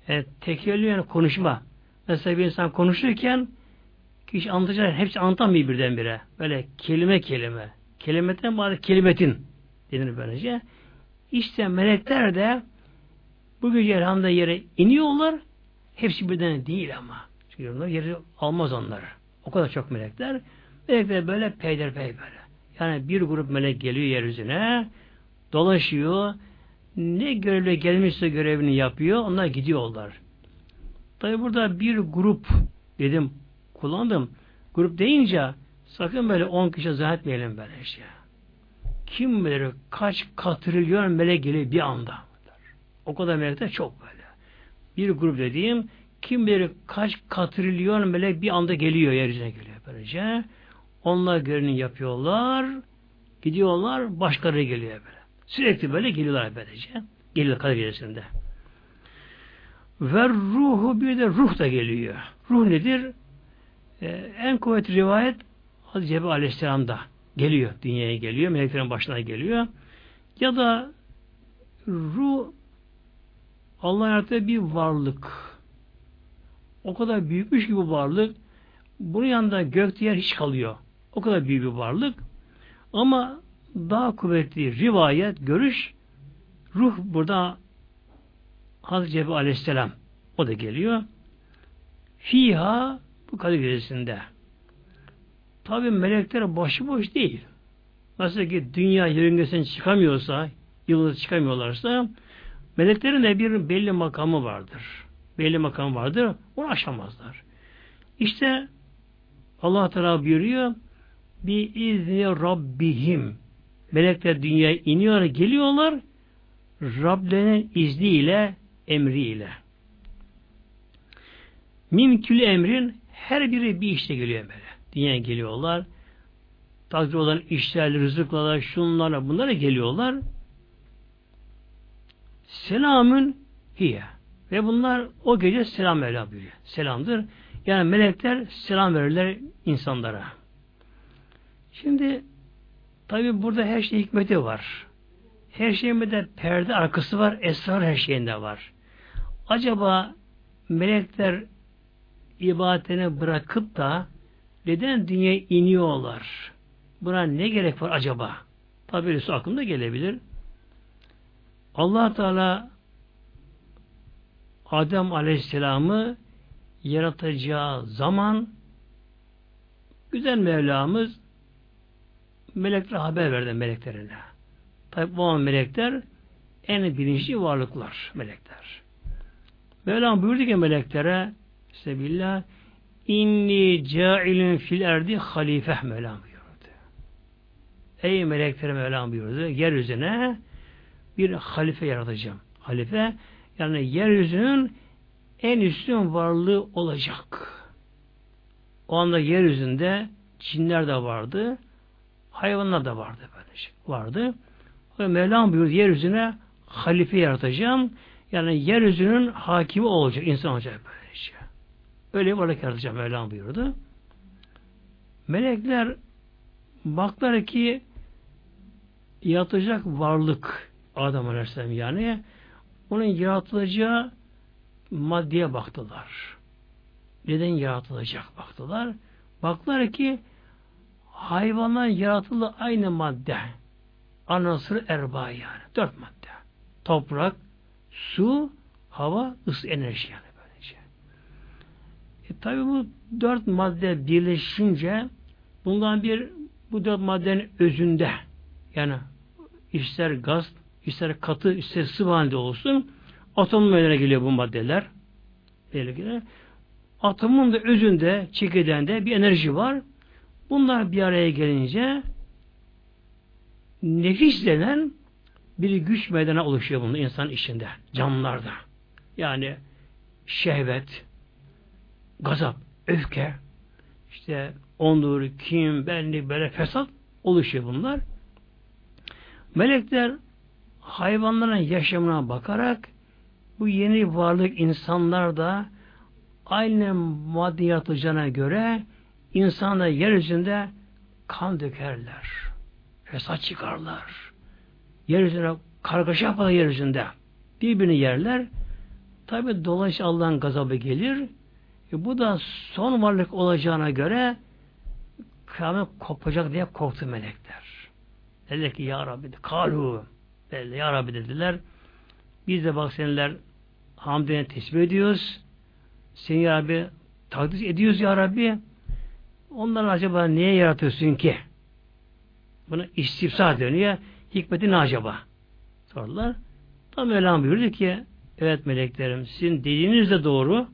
e, tekellüm yani konuşma. Mesela bir insan konuşurken kişi anlatacak hepsi anlatamıyor birdenbire. Böyle kelime kelime. Kelimeten bari kelimetin denir böylece. İşte melekler de bu gece elhamda yere iniyorlar. Hepsi birden değil ama. Çünkü onlar yeri almaz onları. O kadar çok melekler. Melekler böyle peyderpey böyle. Yani bir grup melek geliyor yeryüzüne. Dolaşıyor. Ne görevle gelmişse görevini yapıyor. Onlar gidiyorlar. Tabi burada bir grup dedim. Kullandım. Grup deyince sakın böyle on kişi zannetmeyelim böyle şey. Kim bilir kaç katrilyon melek geliyor bir anda. O kadar melekler çok böyle. Bir grup dediğim kim bilir kaç katrilyon melek bir anda geliyor yeryüzüne geliyor böylece. Onlar görevini yapıyorlar. Gidiyorlar. Başkaları geliyor böyle. Sürekli böyle geliyorlar böylece. Geliyor Kadir Gecesi'nde. Ve ruhu bir de ruh da geliyor. Ruh nedir? Ee, en kuvvetli rivayet Hazreti Cebrail Aleyhisselam'da geliyor. Dünyaya geliyor. Meleklerin başına geliyor. Ya da ruh Allah'ın yarattığı bir varlık. O kadar büyükmüş gibi varlık. Bunun yanında gökte yer hiç kalıyor. O kadar büyük bir varlık. Ama daha kuvvetli rivayet, görüş ruh burada Hazreti Cebrail Aleyhisselam o da geliyor. Fiha bu Kadir Gecesi'nde. Tabi melekler başıboş değil. Nasıl ki dünya yörüngesinden çıkamıyorsa, yıldız çıkamıyorlarsa meleklerin de bir belli makamı vardır. Belli makamı vardır. Onu aşamazlar. İşte Allah Teala buyuruyor bi izni rabbihim. Melekler dünyaya iniyor, geliyorlar. Rablerinin izniyle, emriyle. Mimkül emrin her biri bir işte geliyor böyle. dünyaya geliyorlar. Takdir olan işlerle, rızıklarla, şunlarla, bunlara geliyorlar. Selamün hiye. Ve bunlar o gece selam verirler buyuruyor. Selamdır. Yani melekler selam verirler insanlara. Şimdi tabi burada her şey hikmeti var. Her şeyin bir de perde arkası var. Esrar her şeyinde var. Acaba melekler ibadetini bırakıp da neden dünyaya iniyorlar? Buna ne gerek var acaba? Tabi öylesi aklımda gelebilir. Allah Teala Adem Aleyhisselam'ı yaratacağı zaman güzel Mevlamız meleklere haber verdi meleklerine. Tabi bu an melekler en bilinçli varlıklar melekler. Mevlam buyurdu ki meleklere sebillah inni cailin fil erdi halife Mevlam buyurdu. Ey melekler Mevlam buyurdu. Yeryüzüne bir halife yaratacağım. Halife yani yeryüzünün en üstün varlığı olacak. O anda yeryüzünde cinler de vardı, hayvanlar da vardı böylece. Vardı. O Mevlam buyurdu yeryüzüne halife yaratacağım. Yani yeryüzünün hakimi olacak, insan olacak böylece. Öyle bir varlık yaratacağım Mevlam buyurdu. Melekler baktılar ki yaratacak varlık Adem Aleyhisselam yani onun yaratılacağı maddeye baktılar. Neden yaratılacak baktılar. Baktılar ki hayvanlar yaratıldığı aynı madde. Anasır erba yani. Dört madde. Toprak, su, hava, ısı, enerji yani böylece. E tabi bu dört madde birleşince bundan bir bu dört maddenin özünde yani ister gaz, ister katı, ister sıvı halinde olsun atom meydana geliyor bu maddeler. Belirli. Atomun da özünde, çekirdeğinde bir enerji var. Bunlar bir araya gelince nefis denen bir güç meydana oluşuyor bunda insan içinde, canlılarda. Yani şehvet, gazap, öfke, işte onur, kim, benlik, böyle fesat oluşuyor bunlar. Melekler hayvanların yaşamına bakarak bu yeni varlık insanlar da aynı madde yaratılacağına göre insanlar yeryüzünde kan dökerler. Fesat çıkarlar. Yeryüzüne kargaşa yaparlar yeryüzünde. Birbirini yerler. Tabi dolayısıyla Allah'ın gazabı gelir. E bu da son varlık olacağına göre kıyamet kopacak diye korktu melekler. Dediler ki ya Rabbi kalu. Dediler, ya Rabbi dediler. Biz de bak seneler hamdine tesbih ediyoruz. Seni ya Rabbi takdis ediyoruz ya Rabbi. Onları acaba niye yaratıyorsun ki? Buna istibsa dönüyor. Hikmeti ne acaba? Sordular. Tam Mevlam buyurdu ki evet meleklerim sizin dediğiniz de doğru.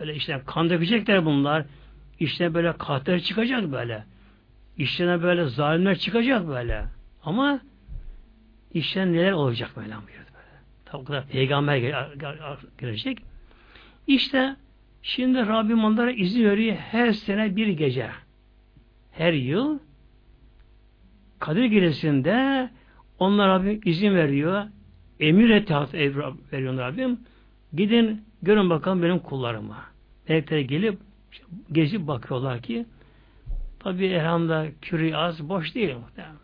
Öyle işte kan dökecekler bunlar. İşte böyle katler çıkacak böyle. İşlerine böyle zalimler çıkacak böyle. Ama işten neler olacak Mevlam buyurdu böyle. Tabi o kadar peygamber gelecek. İşte şimdi Rabbim onlara izin veriyor her sene bir gece. Her yıl Kadir Gecesi'nde onlara Rabbim izin veriyor. Emir etaat veriyor Rabbim. Gidin görün bakalım benim kullarıma. Melekler gelip gezip bakıyorlar ki tabi elhamda küre az boş değil muhtemelen.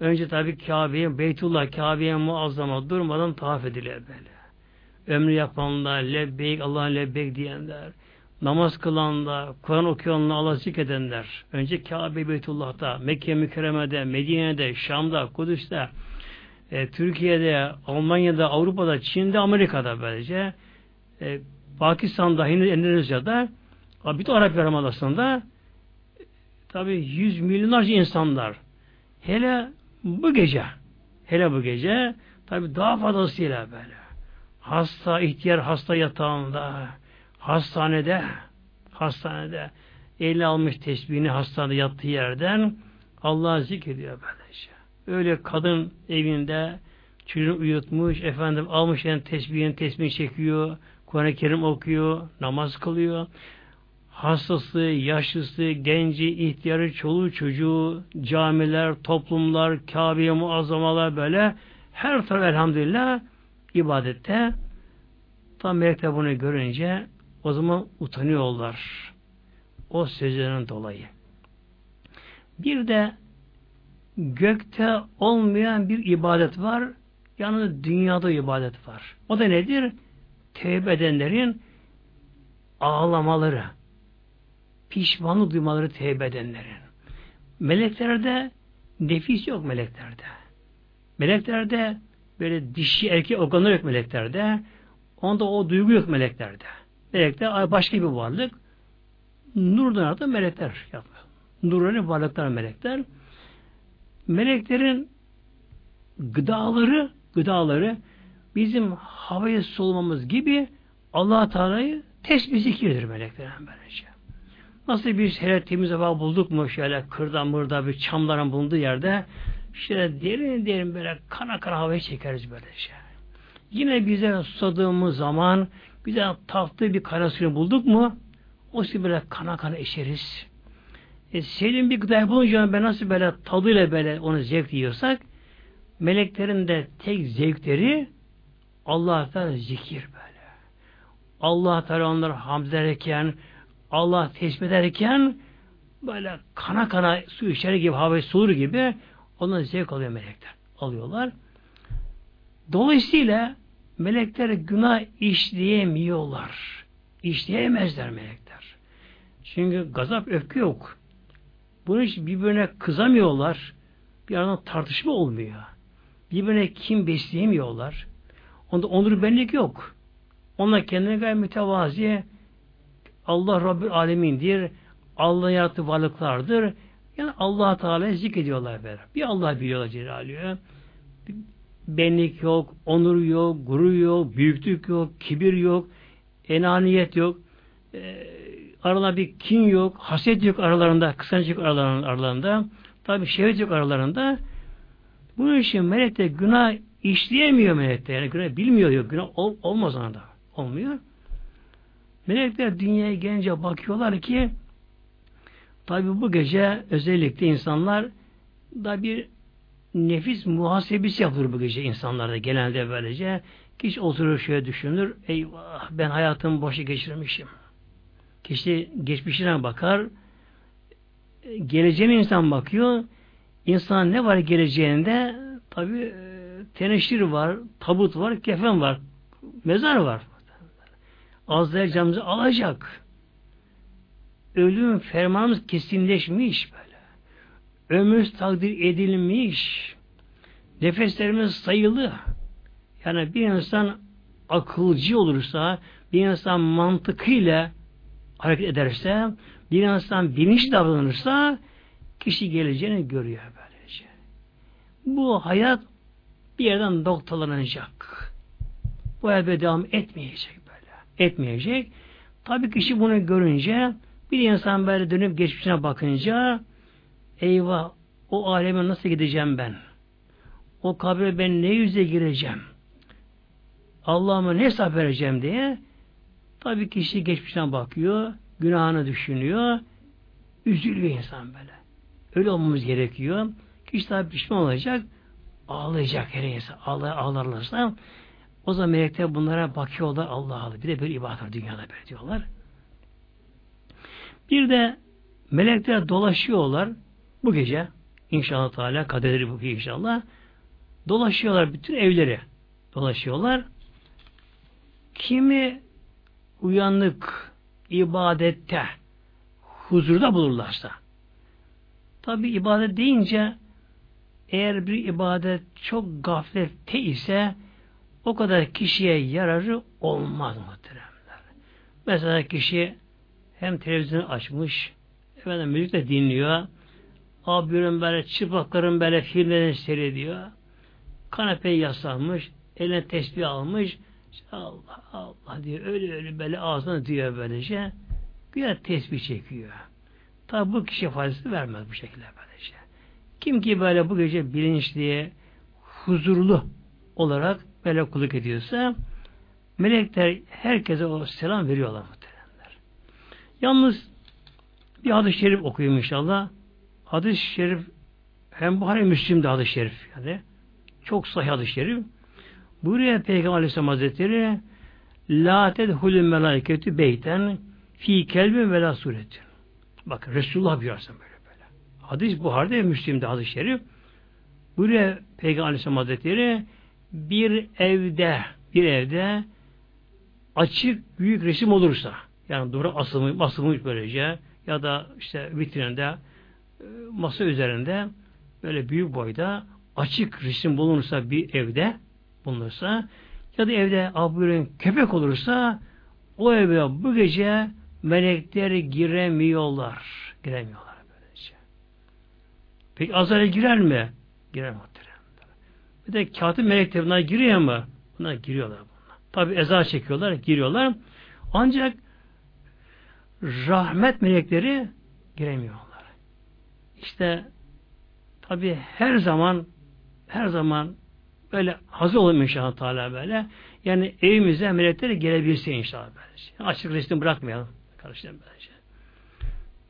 Önce tabi Kâbe'ye, Beytullah, Kâbe-i Muazzama durmadan tavaf edilir böyle. Ömrü yapanlar, lebbeyk, Allah'a lebbeyk diyenler, namaz kılanlar, Kur'an okuyanlar, Allah'a zikredenler. Önce Kâbe-i Beytullah'ta, Mekke-i Mükerreme'de, Medine'de, Şam'da, Kudüs'te, e, Türkiye'de, Almanya'da, Avrupa'da, Çin'de, Amerika'da böylece, e, Pakistan'da, Hindistan'da, bütün Arap Yarımadası'nda tabi yüz milyonlarca insanlar. Hele Bu gece, hele bu gece tabi daha fazlasıyla böyle hasta, ihtiyar hasta yatağında, hastanede, hastanede eli almış tesbihini hastanede yattığı yerden Allah'ı zikrediyor böylece. Öyle kadın evinde çocuğunu uyutmuş, efendim almış yani tesbihini, tesbihini çekiyor, Kur'an-ı Kerim okuyor, namaz kılıyor. hastası, yaşlısı, genci, ihtiyarı, çoluğu, çocuğu, camiler, toplumlar, Kâbe-i Muazzamalar böyle her taraf elhamdülillah ibadette. Tam melekler bunu görünce o zaman utanıyorlar. O sözlerden dolayı. Bir de gökte olmayan bir ibadet var. Yani dünyada ibadet var. O da nedir? Tevbe edenlerin ağlamaları, pişmanlık duymaları tevbe edenlerin. Meleklerde nefis yok meleklerde. Meleklerde böyle dişi erkek organları yok meleklerde. Onda o duygu yok meleklerde. Melekler başka bir varlık. Nurdan artık melekler yapıyor. Nurların varlıklar melekler. Meleklerin gıdaları, gıdaları bizim havayı solumamız gibi Allah Teala'yı tesbih zikirdir meleklerden böylece. Nasıl biz hele temiz hava bulduk mu şöyle kırda mırda bir çamların bulunduğu yerde şöyle derin derin böyle kana kana havayı çekeriz böylece. Yine bize susadığımız zaman bize tatlı bir kara suyunu bulduk mu o suyu böyle kana kana içeriz. E, serin bir gıdayı bulunca ben nasıl böyle tadıyla böyle onu zevk yiyorsak meleklerin de tek zevkleri Allah Teala zikir böyle. Allah Teala onları hamd ederken, Allah tesbih ederken böyle kana kana su içer gibi, havayı solur gibi ondan zevk alıyor melekler. Alıyorlar. Dolayısıyla melekler günah işleyemiyorlar. İşleyemezler melekler. Çünkü gazap, öfke yok. Bunun için birbirine kızamıyorlar. Bir yandan tartışma olmuyor. Birbirine kim besleyemiyorlar. Onda onur benlik yok. Onlar kendine gayet mütevazi. Allah Rabbul Alemin'dir. Allah yarattığı varlıklardır. Yani Allah Teala'yı zikrediyorlar beraber. Bir Allah biliyorlar Celal'i. Benlik yok, onur yok, gurur yok, büyüklük yok, kibir yok, enaniyet yok. E, aralarında bir kin yok, haset yok aralarında, kıskanç yok aralarında. Tabi şehvet yok aralarında. Bunun için melekte günah işleyemiyor melekte. Yani günah bilmiyor yok. Günah ol, olmaz ona da. Olmuyor. Melekler dünyaya gelince bakıyorlar ki tabi bu gece özellikle insanlar da bir nefis muhasebesi yapılır bu gece insanlarda genelde böylece. Kişi oturur şöyle düşünür. Eyvah ben hayatımı boşa geçirmişim. Kişi geçmişine bakar. Geleceğine insan bakıyor. İnsan ne var geleceğinde? Tabi teneşir var, tabut var, kefen var, mezar var. Azrail canımızı alacak. Ölüm fermanımız kesinleşmiş böyle. Ömrümüz takdir edilmiş. Nefeslerimiz sayılı. Yani bir insan akılcı olursa, bir insan mantıkıyla hareket ederse, bir insan bilinçli davranırsa kişi geleceğini görüyor böylece. Bu hayat bir yerden noktalanacak. Bu elbette devam etmeyecek böyle. Etmeyecek. Tabii kişi bunu görünce bir insan böyle dönüp geçmişine bakınca eyvah o aleme nasıl gideceğim ben? O kabre ben ne yüze gireceğim? Allah'ıma ne hesap vereceğim diye tabii kişi geçmişine bakıyor, günahını düşünüyor, üzülüyor insan böyle. Öyle olmamız gerekiyor. Kişi tabi pişman olacak, ağlayacak her insan. Ağlar, ağlarlarsa o zaman melekler bunlara bakıyorlar Allah Allah. Bir de böyle ibadet var dünyada böyle diyorlar. Bir de melekler dolaşıyorlar bu gece inşallah Teala kaderleri bu inşallah dolaşıyorlar bütün evleri dolaşıyorlar. Kimi uyanık ibadette huzurda bulurlarsa tabi ibadet deyince eğer bir ibadet çok gaflette ise o kadar kişiye yararı olmaz muhteremler. Mesela kişi hem televizyonu açmış efendim müzik de dinliyor abinin böyle çıplakların böyle filmlerini seyrediyor kanepeye yaslanmış eline tesbih almış Allah Allah diyor öyle öyle böyle ağzına diyor böylece güya tesbih çekiyor. Tabi bu kişi faydası vermez bu şekilde böylece. Kim ki böyle bu gece bilinçli, huzurlu olarak böyle kulluk ediyorsa melekler herkese o selam veriyorlar muhteremler. Yalnız bir hadis-i şerif okuyayım inşallah. Hadis-i şerif hem Buhari Müslim'de hadis-i şerif. Yani çok sahih hadis-i şerif. Buraya Peygamber Aleyhisselam Hazretleri la tedhulü melâiketü beyten fî kelbin velâ suretin. Bakın Resulullah buyursa böyle böyle. Hadis Buhari'de ve Müslim'de hadis-i şerif. Buraya Peygamber Aleyhisselam Hazretleri bir evde bir evde açık büyük resim olursa, yani duvara asılmış, asılmış böylece ya da işte vitrininde, masa üzerinde böyle büyük boyda açık resim bulunursa bir evde bulunursa ya da evde abdurun köpek olursa o eve bu gece melekler giremiyorlar. Giremiyorlar böylece. Peki azale girer mi? Giremez. Bir de kâtip melekler bunlar giriyor ama bunlar giriyorlar. Bunlar. Tabi eza çekiyorlar, giriyorlar. Ancak rahmet melekleri giremiyorlar. İşte tabi her zaman her zaman böyle hazır olalım inşallah Teala böyle. Yani evimize melekleri gelebilse inşallah böylece. Yani açık resim bırakmayalım. Karıştırın böylece.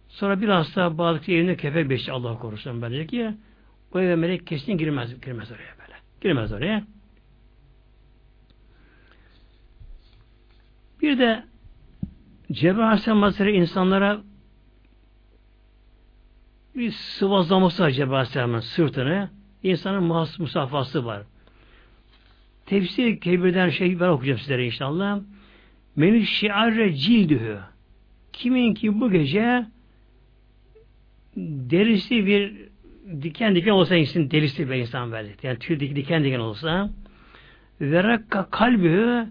Sonra biraz daha bağlıklı evine kefek beşi Allah korusun böylece ki o eve melek kesin girmez, girmez oraya böyle. Girmez oraya. Bir de Cebrail Aleyhisselam Hazretleri insanlara bir sıvazlaması var Cebrail Aleyhisselam'ın sırtını. İnsanın muhas, musafası var. Tefsir-i Kebir'den şey ben okuyacağım sizlere inşallah. Menü şiarre cildühü. Kimin ki bu gece derisi bir diken diken olsa insan delisi bir insan verdi. Yani tüy diken diken olsa ve rakka kalbi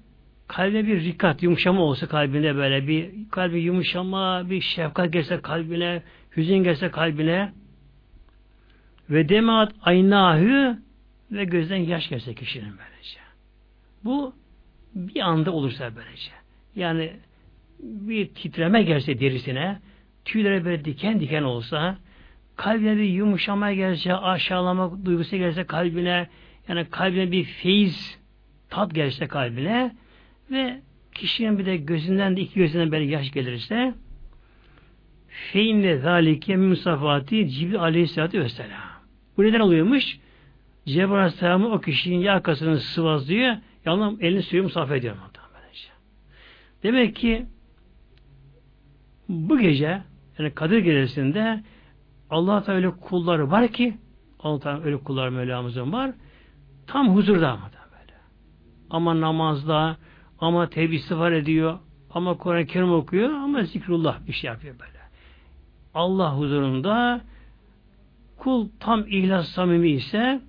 kalbine bir rikat, yumuşama olsa kalbinde böyle bir kalbi yumuşama, bir şefkat gelse kalbine, hüzün gelse kalbine ve demat aynahü ve gözden yaş gelse kişinin böylece. Bu bir anda olursa böylece. Yani bir titreme gelse derisine, tüylere böyle diken diken olsa kalbine bir yumuşama gelse, aşağılama duygusu gelse kalbine, yani kalbine bir feyiz, tat gelse kalbine ve kişinin bir de gözünden de iki gözünden beri yaş gelirse feinne zalike mümsafati Cibril Aleyhisselatü Vesselam. Bu neden oluyormuş? Cebrail Aleyhisselam'ın o kişinin yakasını sıvazlıyor, yalnız elini suyu musaf ediyor. Demek ki bu gece, yani Kadir Gecesi'nde Allah Teala öyle kulları var ki Allah Teala öyle kulları Mevlamızın var. Tam huzurda ama böyle. Ama namazda, ama tevbe istiğfar ediyor, ama Kur'an-ı Kerim okuyor, ama zikrullah bir şey yapıyor böyle. Allah huzurunda kul tam ihlas samimi ise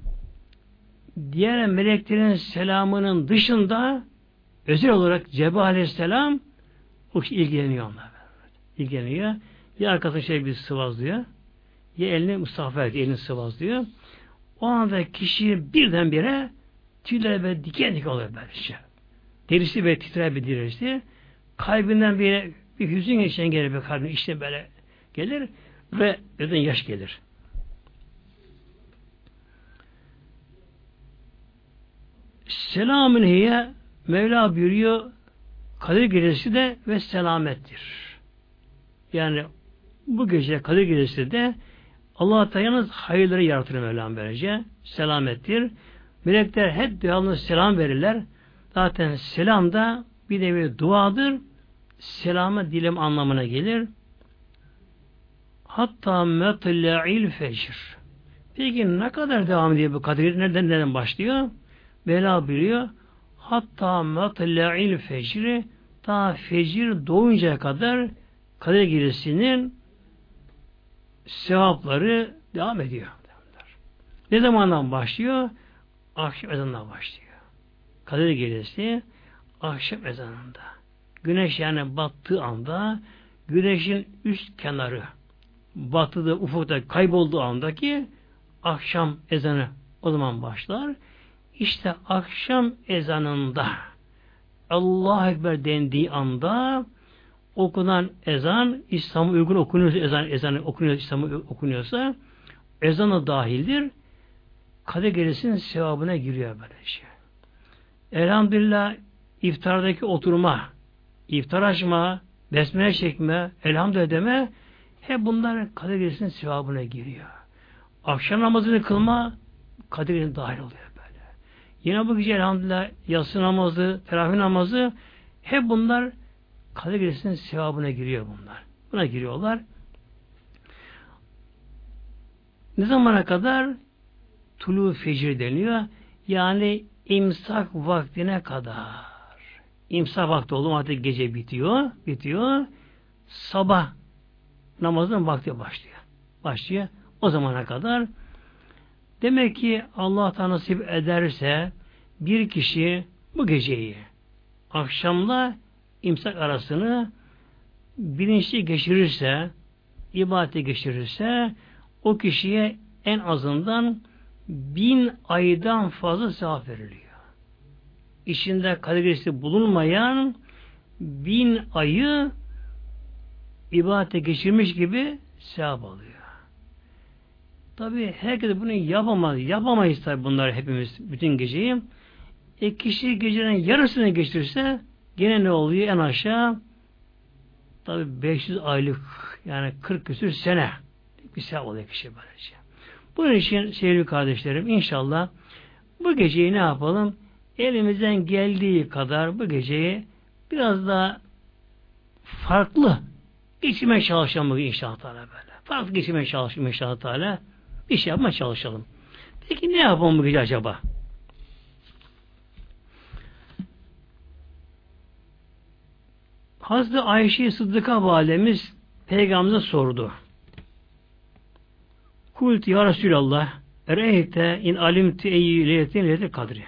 diğer meleklerin selamının dışında özel olarak Cebrail Aleyhisselam o kişi ilgileniyor onlarla. İlgileniyor. Ya arkasına şey bir sıvazlıyor. Ya elini musafir ediyor, elini sıvazlıyor. O anda kişi birdenbire tüyler ve diken diken oluyor böylece. Derisi ve titrer bir derisi. Kalbinden bir, bir hüzün içten gelir, bir kalbine işte böyle gelir ve neden yaş gelir. Selamün hiye Mevla buyuruyor Kadir Gecesi de ve selamettir. Yani bu gece Kadir Gecesi de Allah Teala yalnız hayırları yaratır Mevlam böylece. Selamettir. Melekler hep devamlı selam verirler. Zaten selam da bir nevi duadır. Selama dilim anlamına gelir. Hatta metla'il fecr. Peki ne kadar devam ediyor bu Kadir? Nereden nereden başlıyor? Mevla biliyor. Hatta metla'il fecri ta fecir doğuncaya kadar Kadir Gecesi'nin sevapları devam ediyor. Ne zamandan başlıyor? Akşam ezanından başlıyor. Kadir Gecesi akşam ezanında. Güneş yani battığı anda güneşin üst kenarı battığı ufukta kaybolduğu andaki akşam ezanı o zaman başlar. İşte akşam ezanında Allah-u Ekber dendiği anda okunan ezan, İslam'a uygun okunuyorsa, ezan, ezan okunuyorsa, İslam'a okunuyorsa, ezana dahildir. Kadir Gecesi'nin sevabına giriyor böyle şey. Elhamdülillah iftardaki oturma, iftar açma, besmele çekme, elhamdülillah deme, hep bunlar Kadir Gecesi'nin sevabına giriyor. Akşam namazını kılma, Kadir Gecesi'ne dahil oluyor böyle. Yine bu gece elhamdülillah yatsı namazı, teravih namazı, hep bunlar Kadir Gecesi'nin sevabına giriyor bunlar. Buna giriyorlar. Ne zamana kadar? Tulu fecir deniyor. Yani imsak vaktine kadar. İmsak vakti oldu, artık gece bitiyor, bitiyor. Sabah namazının vakti başlıyor. Başlıyor. O zamana kadar. Demek ki Allah'tan nasip ederse bir kişi bu geceyi akşamla imsak arasını bilinçli geçirirse, ibadete geçirirse, o kişiye en azından bin aydan fazla sevap veriliyor. İçinde Kadir Gecesi bulunmayan bin ayı ibadete geçirmiş gibi sevap alıyor. Tabi herkes bunu yapamaz. Yapamayız tabi bunları hepimiz bütün geceyi. E kişi gecenin yarısını geçirirse gene ne oluyor? En aşağı tabi beş yüz aylık, yani kırk küsür sene bir sevap oluyor kişi böylece. Bunun için sevgili kardeşlerim, inşallah bu geceyi ne yapalım? Elimizden geldiği kadar bu geceyi biraz daha farklı geçirmeye çalışalım inşallah böyle. Farklı geçirmeye çalışalım inşallah. Bir şey yapmaya çalışalım. Peki ne yapalım bu gece acaba? Hazreti Ayşe Sıddıka validemiz Peygamber'e sordu. Kultu ya Resulallah, ereyte in alimti eyyi leyletin leyletil kadri.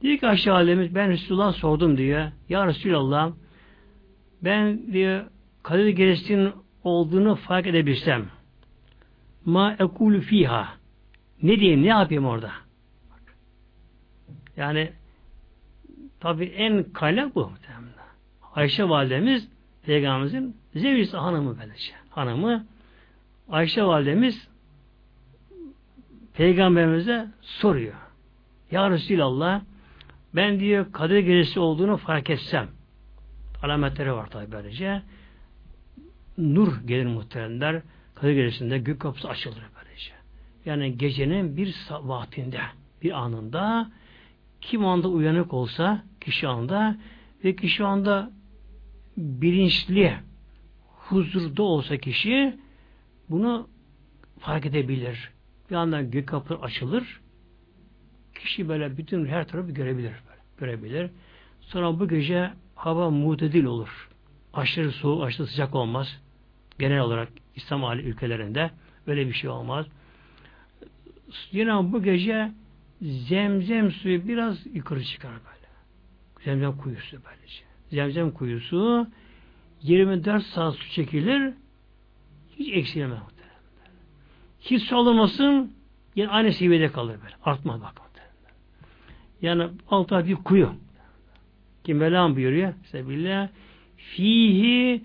Diyor ki Ayşe validemiz, ben Resulullah sordum diyor. Ya Resulallah, ben diyor Kadir Gecesi'nin olduğunu fark edebilsem, ma ekulu fiha, ne diyeyim, ne yapayım orada? Yani tabi en kaynak bu. Ayşe validemiz Peygamberimizin zevcisi, hanımı böylece. Hanımı Ayşe validemiz Peygamberimize soruyor. Ya Resulallah, ben diyor Kadir Gecesi olduğunu fark etsem, alametleri var tabi böylece. Nur gelir muhteremler. Kadir Gecesi'nde gök kapısı açılır böylece. Yani gecenin bir vaktinde, bir anında kim anda uyanık olsa kişi anda ve kişi anda bilinçli, huzurda olsa kişi bunu fark edebilir. Bir yandan gök kapıları açılır. Kişi böyle bütün her tarafı görebilir. Böyle. Görebilir. Sonra bu gece hava mutedil olur. Aşırı soğuk, aşırı sıcak olmaz. Genel olarak İslam hali ülkelerinde böyle bir şey olmaz. Yine bu gece zemzem suyu biraz yukarı çıkar böyle. Zemzem kuyusu böylece. Zemzem kuyusu yirmi dört saat su çekilir. Hiç eksilmez. Hiç su alınmasın, yine aynı seviyede kalır böyle. Artmaz bak. Yani altı bir kuyu. Ki Mevlam buyuruyor. Sebillah. Fihi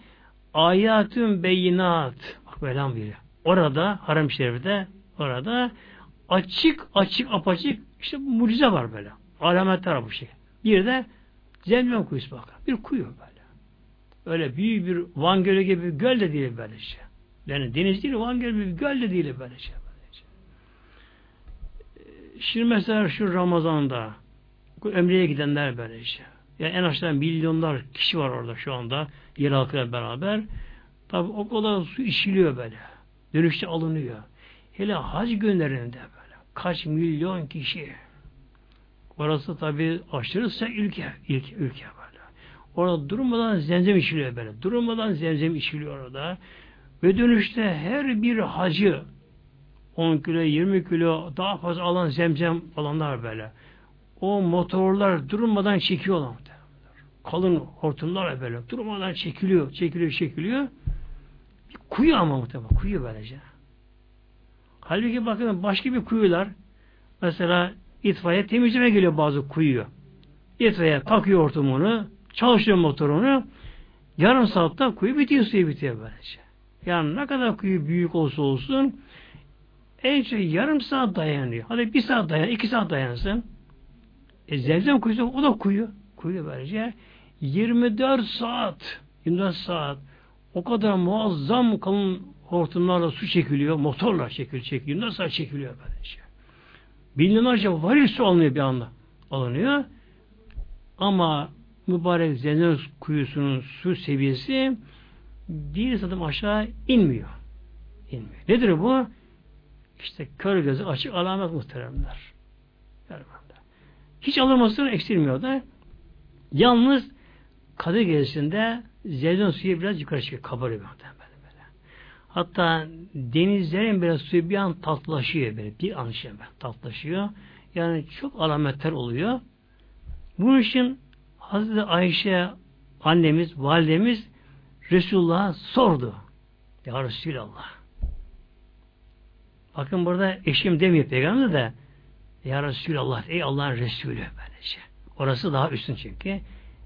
ayatun beyinat. Bak Mevlam buyuruyor. Orada, Haram-ı Şerif'te, orada açık açık apaçık işte mucize var böyle. Alametler bu şey. Bir de Zemzem kuyusu bakar. Bir kuyu böyle. Öyle büyük bir Van Gölü gibi bir göl de değil böyle şey. Yani deniz değil, Van Gölü gibi bir göl de değil böyle şey. Şimdi mesela şu Ramazan'da ömreye gidenler böyle şey. Yani en aşağı milyonlar kişi var orada şu anda yer halkıyla beraber. Tabi o kadar su içiliyor böyle. Dönüşte alınıyor. Hele hac günlerinde böyle. Kaç milyon kişi. Orası tabi aşırısa ülke, ülke, ülke böyle. Orada durmadan zemzem içiliyor böyle. Durmadan zemzem içiliyor orada. Ve dönüşte her bir hacı on kilo, yirmi kilo daha fazla alan zemzem alanlar böyle. O motorlar durmadan çekiyorlar. Kalın hortumlar böyle durmadan çekiliyor, çekiliyor, çekiliyor. Bir kuyu ama muhtemelen. Kuyu böylece. Halbuki bakın başka bir kuyular. Mesela itfaiye temizleme geliyor bazı kuyuyu. İtfaiye takıyor hortumunu, çalışıyor motorunu. Yarım saatte kuyu bitiyor, suyu bitiyor böylece. Yani ne kadar kuyu büyük olsa olsun en çok yarım saat dayanıyor. Hadi bir saat dayan, iki saat dayansın. E zemzem kuyusu, o da kuyu. Kuyu böylece yirmi dört saat yirmi dört saat o kadar muazzam kalın hortumlarla su çekiliyor, motorla çekil çekiliyor, yirmi dört saat çekiliyor böylece. Binlerce varil su alınıyor bir anda. Alınıyor. Ama mübarek Zemzem kuyusunun su seviyesi bir santim aşağı inmiyor. İnmiyor. Nedir bu? İşte kör gözü açık alamet muhteremler. Hiç alınmasına eksilmiyor da. Yalnız Kadir Gecesi'nde Zemzem suyu biraz yukarı çıkıyor. Kabarıyor böyle. Hatta denizlerin biraz suyu bir an tatlaşıyor. Böyle. Bir an şey tatlaşıyor. Yani çok alametler oluyor. Bunun için Hazreti Ayşe annemiz, validemiz Resulullah'a sordu. Ya Resulallah. Bakın burada eşim demiyor peygamber de Ya Resulallah, ey Allah'ın Resulü böylece. Orası daha üstün çünkü.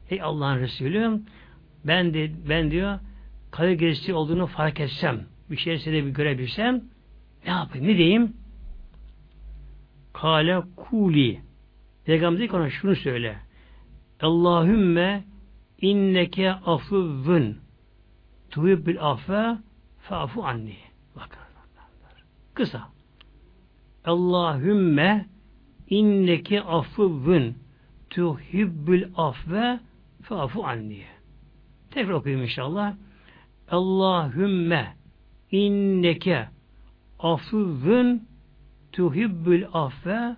Ey Allah'ın Resulü ben de ben diyor Kadir Gecesi olduğunu fark etsem, bir şeyse de bir görebilsem ne yapayım, ne diyeyim? Kale kuli. Peygamber ona şunu söyle. Allahümme inneke afuvun tuhibbil affe fa'fu anni. Bakın. Kısa. Allahümme inneke afuvun tuhibbil affe fa'fu anni. Tekrar okuyayım inşallah. Allahümme inneke afuvun tuhibbil affe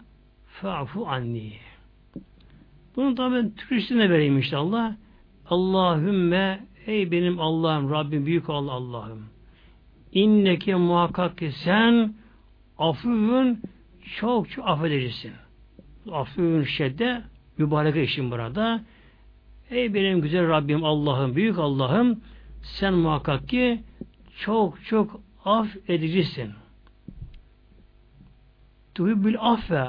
fa'fu anni. Bunu tabi Türkçesine vereyim inşallah. Allahümme ey benim Allah'ım, Rabbim, büyük Allah Allah'ım. İnneke muhakkak ki sen afuvun çok çok affedicisin. Afuvun şedde mübarek işin burada. Ey benim güzel Rabbim Allah'ım, büyük Allah'ım, sen muhakkak ki çok çok affedicisin. Tuhibbil affe,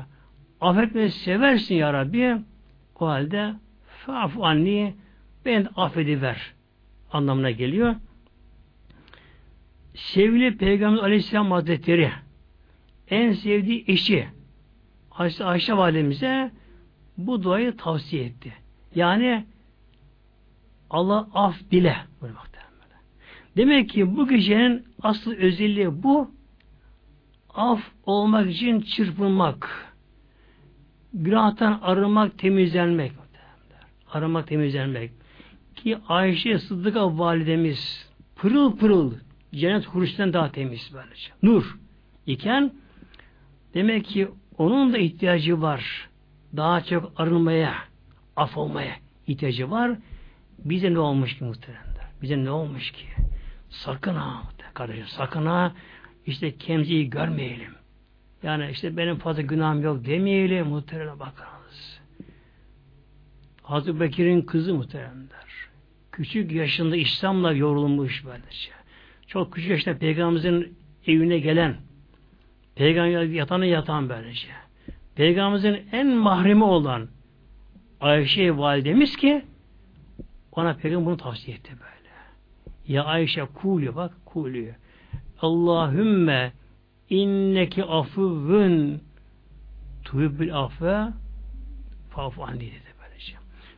affetmeyi seversin ya Rabbi. O halde fa'fu anni, ben affediver anlamına geliyor. Sevgili Peygamber Aleyhisselam Hazretleri en sevdiği eşi Ayşe, Ayşe validemize bu duayı tavsiye etti. Yani Allah af dile. Demek ki bu gecenin asıl özelliği bu. Af olmak için çırpınmak. Günahtan arınmak, temizlenmek. Arınmak, temizlenmek. Ki Ayşe Sıddıka validemiz pırıl pırıl cennet huruştan daha temiz böylece. Nur iken demek ki onun da ihtiyacı var. Daha çok arınmaya, af olmaya ihtiyacı var. Bize ne olmuş ki muhteremler? Bize ne olmuş ki? Sakın ha kardeşim, sakın ha işte kimseyi görmeyelim. Yani işte benim fazla günahım yok demeyelim muhtereme bakınız. Hazreti Bekir'in kızı muhteremler. Küçük yaşında İslam'la yorulmuş böylece. Çok küçük yaşta Peygamberimizin evine gelen, Peygamber yatağına yatan böylece. Peygamberimizin en mahremi olan Ayşe validemiz ki ona Peygamber bunu tavsiye etti böyle. Ya Ayşe kulü bak kulü. Allahümme İnneki afuvun tuhibbil affe fa'fu anni dedi böylece.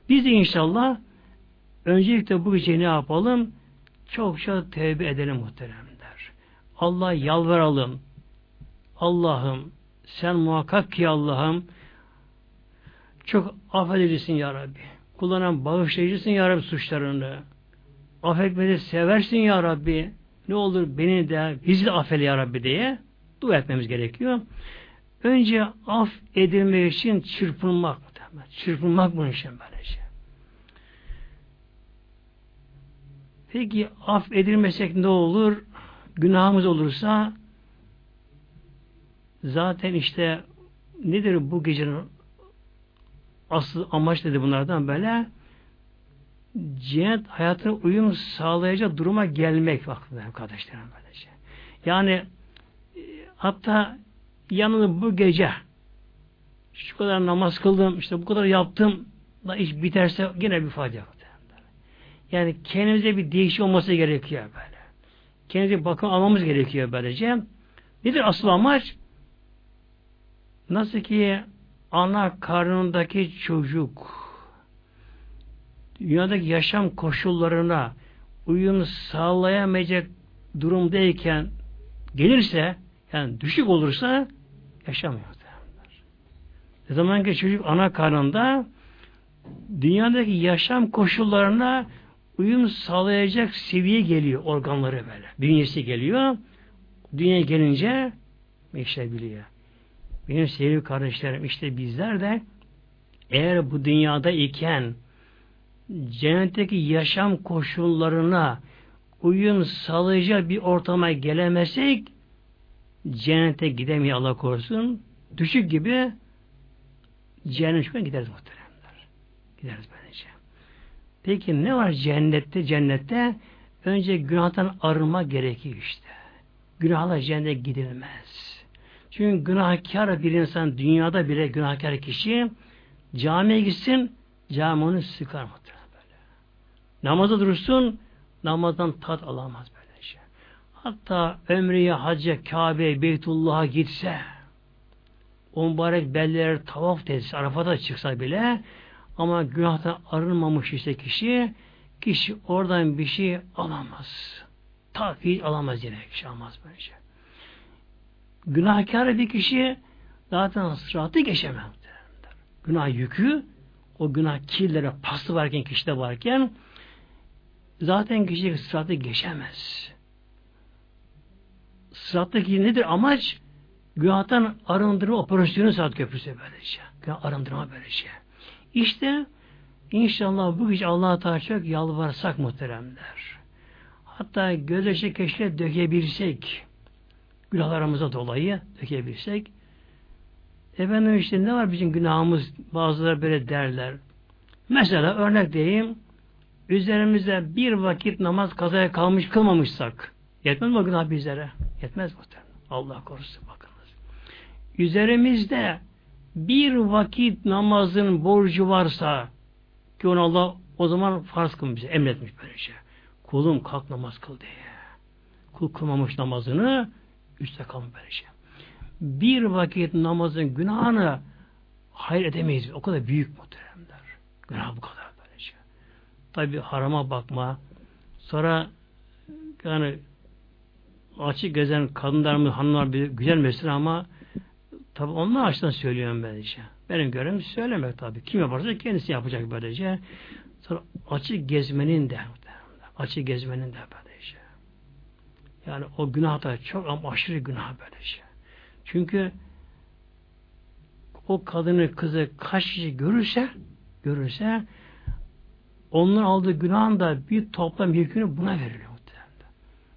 Biz de inşallah öncelikle bu gece ne yapalım? Çokça tevbe edelim muhteremler. Allah'a yalvaralım. Allah'ım sen muhakkak ki Allah'ım çok affedicisin ya Rabbi. Kullanan bağışlayıcısın ya Rabbi suçlarını. Affetmeyi seversin ya Rabbi. Ne olur beni de bizi de affeyle ya Rabbi diye dua etmemiz gerekiyor. Önce af edilmek için çırpınmak. Çırpınmak bunun için böylece. Peki af edilmesek ne olur? Günahımız olursa zaten işte nedir bu gecenin asıl amaç dedi bunlardan böyle cennet hayatına uyum sağlayacak duruma gelmek vaktinde arkadaşlarım böylece. Yani hatta yanını bu gece şu kadar namaz kıldım, işte bu kadar yaptım da iş biterse yine bir fayda yok. Yani kendimize bir değişim olması gerekiyor böyle. Kendimize bakım almamız gerekiyor böylece. Nedir asıl amaç? Nasıl ki ana karnındaki çocuk dünyadaki yaşam koşullarına uyum sağlayamayacak durumdayken gelirse, yani düşük olursa yaşamıyor. Ne zaman ki çocuk ana karnında, dünyadaki yaşam koşullarına uyum sağlayacak seviye geliyor, organları böyle. Bünyesi geliyor, dünyaya gelince yaşayabiliyor. Benim sevgili kardeşlerim, işte bizler de eğer bu dünyada iken cennetteki yaşam koşullarına uyum sağlayacak bir ortama gelemesek cennete gidemiyor Allah korusun. Düşük gibi cehenneme gideriz muhteremler. Gideriz bence. Peki ne var cennette? Cennette önce günahtan arınma gerekiyor işte. Günahla cennete gidilmez. Çünkü günahkar bir insan, dünyada bile günahkar kişi camiye gitsin, cami onu sıkar muhterem böyle. Namaza durursun, namazdan tat alamaz böylece. Hatta ömreye, hacca, Kabe'ye, Beytullah'a gitse, o mübarek belleri tavaf tezisi, Arafat'a çıksa bile, ama günahtan arınmamış işte kişi, kişi oradan bir şey alamaz. Tafiz alamaz yine, kişi alamaz böylece. Günahkar bir kişi zaten sıratı geçemez. Günah yükü, o günah kirlere paslı varken, kişide varken, zaten kişi sıratı geçemez. Sırattaki nedir amaç? Günahtan arındırma operasyonu saat köprüsü böylece. Günah arındırma böylece. İşte inşallah bu gece Allah'a daha çok yalvarsak muhteremler. Hatta gözyaşı keşke dökebilsek. Günahlarımıza dolayı dökebilsek. Efendim işte ne var bizim günahımız? Bazıları böyle derler. Mesela örnek diyeyim. Üzerimizde bir vakit namaz kazaya kalmış kılmamışsak. Yetmez mi o günah bizlere? Yetmez muhterem. Allah korusun bakın. Üzerimizde bir vakit namazın borcu varsa ki onu Allah o zaman farz kılmış, emretmiş böylece. Kulum kalk namaz kıl diye. Kul kılmamış namazını üste kalmış böylece. Bir vakit namazın günahını hayır edemeyiz. O kadar büyük muhteremler. Günah bu kadar böylece. Tabi harama bakma. Sonra yani açık gezen kadınlarımız, hanımlar güzel mesela ama tabi onlar açıdan söylüyorum böylece. Benim görevim söylemek tabi. Kim yaparsa kendisi yapacak böylece. Sonra açık gezmenin de açık gezmenin de böylece. Yani o günah da çok ama aşırı günah böylece. Çünkü o kadını, kızı kaç kişi görürse görürse onun aldığı günahın da bir toplam yükünü buna veriliyor.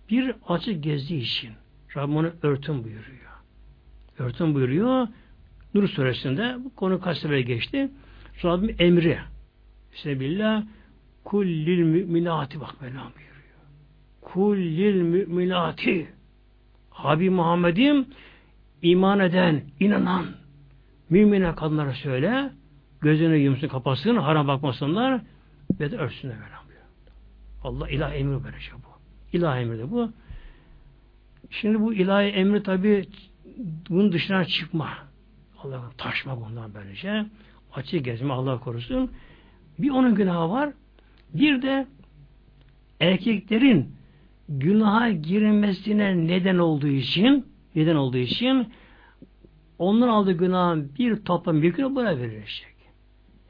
Bir açık gezdiği için Rabbim onu örtün buyuruyor. Örtün buyuruyor. Nur Suresi'nde bu konu kaç sefer geçti. Rabbim emri. Bismillah. Kullil müminati bak böyle buyuruyor. Kullil müminati. Habib Muhammed'im iman eden, inanan mümine kadınlara söyle. Gözünü yumsun, kapatsın, haram bakmasınlar ve de örtsünler böyle buyuruyor. Allah ilah emri böyle şey bu. İlah emri de bu. Şimdi bu ilahi emri tabi bunun dışına çıkma. Allah'ım taşma bundan böylece. Açık gezme Allah korusun. Bir onun günahı var. Bir de erkeklerin günaha girilmesine neden olduğu için neden olduğu için onların aldığı günahın bir toplam yükünü buna verilecek.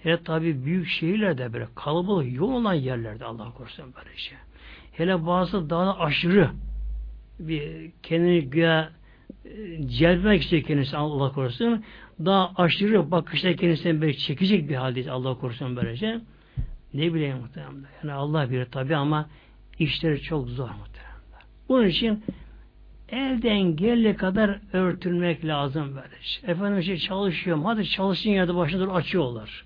Hele tabi büyük şehirlerde böyle kalabalık yoğun olan yerlerde Allah korusun böylece. Hele bazı daha da aşırı bir kendini güya celbetmek istiyor kendisi Allah korusun. Daha aşırı bakışla kendisini böyle çekecek bir haldeyiz Allah korusun böylece. Ne bileyim muhtemelen. Yani Allah bilir tabi ama işleri çok zor muhtemelen. Bunun için elden geldiği kadar örtülmek lazım böylece. Efendim işte çalışıyorum. Hadi çalışın yerde başına doğru açıyorlar.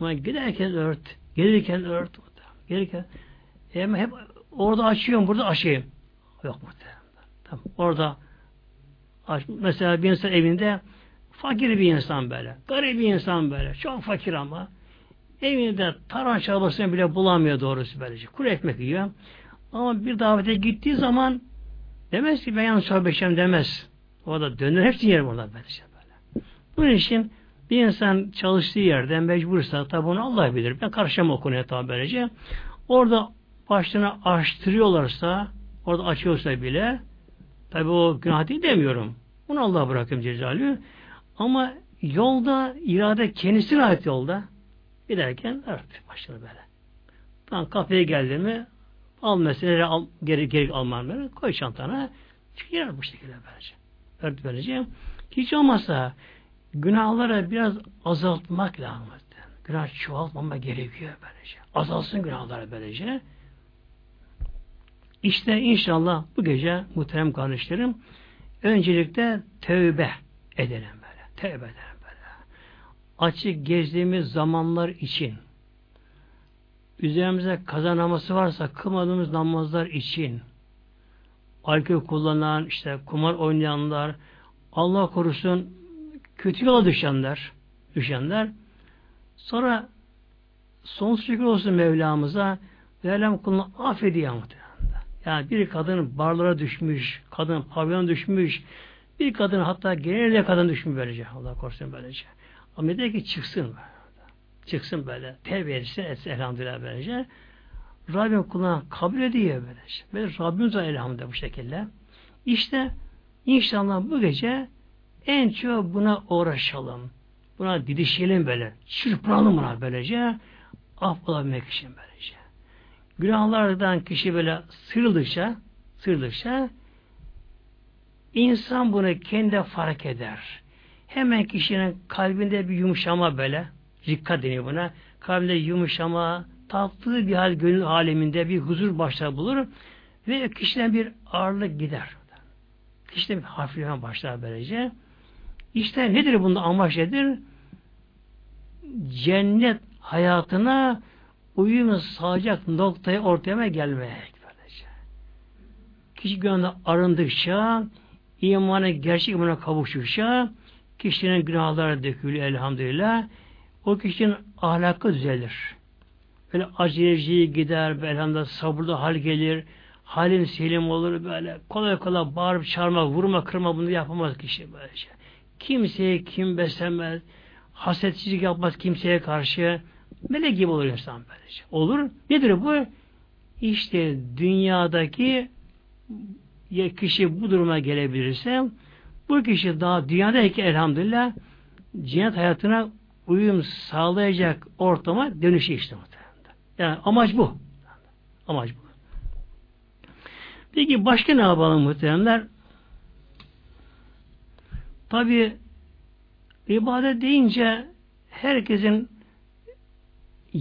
Ama giderken ört. Gelirken ört. Gelirken yani hep orada açıyorum, burada açayım. Yok muhtemelen. Tamam. Orada mesela bir insan evinde fakir bir insan böyle. Garip bir insan böyle. Çok fakir ama evinde taran çalmasını bile bulamıyor doğrusu böylece. Kuru ekmek yiyor. Ama bir davete gittiği zaman demez ki ben yanlış sohbetçiyim demez. O da döner hepsini yer burada böylece böyle. Bunun için bir insan çalıştığı yerden mecbursa tabi onu Allah bilir. Ben karşıma okunuyor tabi böylece. Orada başlarını açtırıyorlarsa, orada açıyorsa bile, tabi o günah değil demiyorum. Bunu Allah'a bırakayım cezalı. Ama yolda, irade kendisi rahat yolda. Giderken evet, başladı böyle. Tam kafeye geldi mi, al meseleleri al, gerek, gerek alman böyle, koy çantana, girer bu şekilde böylece. Öğret böylece. Hiç olmazsa günahlara biraz azaltmak lazım. Günah çoğaltmama gerekiyor böylece. Azalsın günahlara böylece. İşte inşallah bu gece muhterem kardeşlerim, öncelikle tövbe edelim böyle. Tövbe edelim böyle. Açık gezdiğimiz zamanlar için, üzerimize kaza namazı varsa kılmadığımız namazlar için, alkol kullanan, işte kumar oynayanlar, Allah korusun kötü yola düşenler, düşenler, sonra sonsuz şükür olsun Mevlamıza, Mevlam kulunu affediyor muhtemelen. Yani bir kadın barlara düşmüş, kadın pavyona düşmüş, bir kadın hatta genelde kadın düşmüş böylece. Allah korusun böylece. Ama dedi ki çıksın böyle. Çıksın böyle. Tevbe etse, etse elhamdülillah böylece. Rabbim kuluna kabul ediyor böylece. Ve Rabbimiz elhamdülillah bu şekilde. İşte inşallah bu gece en çok buna uğraşalım. Buna didişelim böyle. Çırpınalım buna böylece. Af olabilmek için böylece. Günahlardan kişi böyle sıyrıldıkça, sıyrıldıkça insan bunu kendi fark eder. Hemen kişinin kalbinde bir yumuşama böyle, rikka deniyor buna. Kalbinde yumuşama, tatlı bir hal, gönül aleminde bir huzur başlar bulur ve kişiden bir ağırlık gider. Kişiden bir hafifleme başlar böylece. İşte nedir bunda amaç nedir? Cennet hayatına uyumu sağacak noktaya ortaya gelmek. Kişi günahına arındıkça, imanı gerçek imana kavuştukça, kişinin günahları dökülüyor elhamdülillah. O kişinin ahlakı düzelir. Böyle aceleciği gider, elhamdülillah sabırlı hal gelir, halim selim olur, böyle kolay kolay bağırıp çağırma, vurma, kırma bunu yapamaz kişi böylece. Kimseye kim beslenmez, hassetsizlik yapmaz kimseye karşı. Melek gibi olur insan böylece. Olur. Nedir bu? İşte dünyadaki kişi bu duruma gelebilirse bu kişi daha dünyadaki elhamdülillah cennet hayatına uyum sağlayacak ortama dönüşü işte. Yani amaç bu. Amaç bu. Peki başka ne yapalım muhteremler? Tabi ibadet deyince herkesin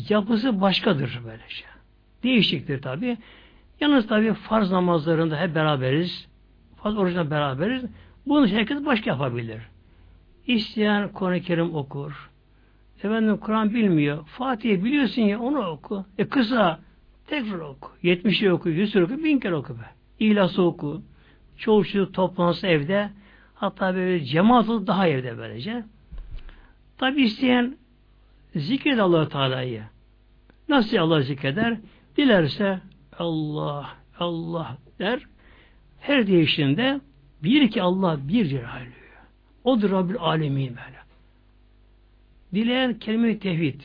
yapısı başkadır böylece. Değişiktir tabi. Yalnız tabi farz namazlarında hep beraberiz. Farz orucunda beraberiz. Bunu herkes başka yapabilir. İsteyen Kur'an-ı Kerim okur. Efendim Kur'an bilmiyor. Fatih'i biliyorsun ya onu oku. E kısa tekrar oku. yetmişi oku, yüzü oku, bin kere oku be. İhlas'ı oku. Çoğuşu toplansa evde. Hatta böyle cemaatı daha evde böylece. Tabi isteyen zikret Allah-u Teala'yı. Nasıl Allah zikreder? Dilerse Allah, Allah der. Her değişinde bir ki Allah bir Cebrail. Odur Rabbul Alemin böyle. Dileyen kelime-i tevhid.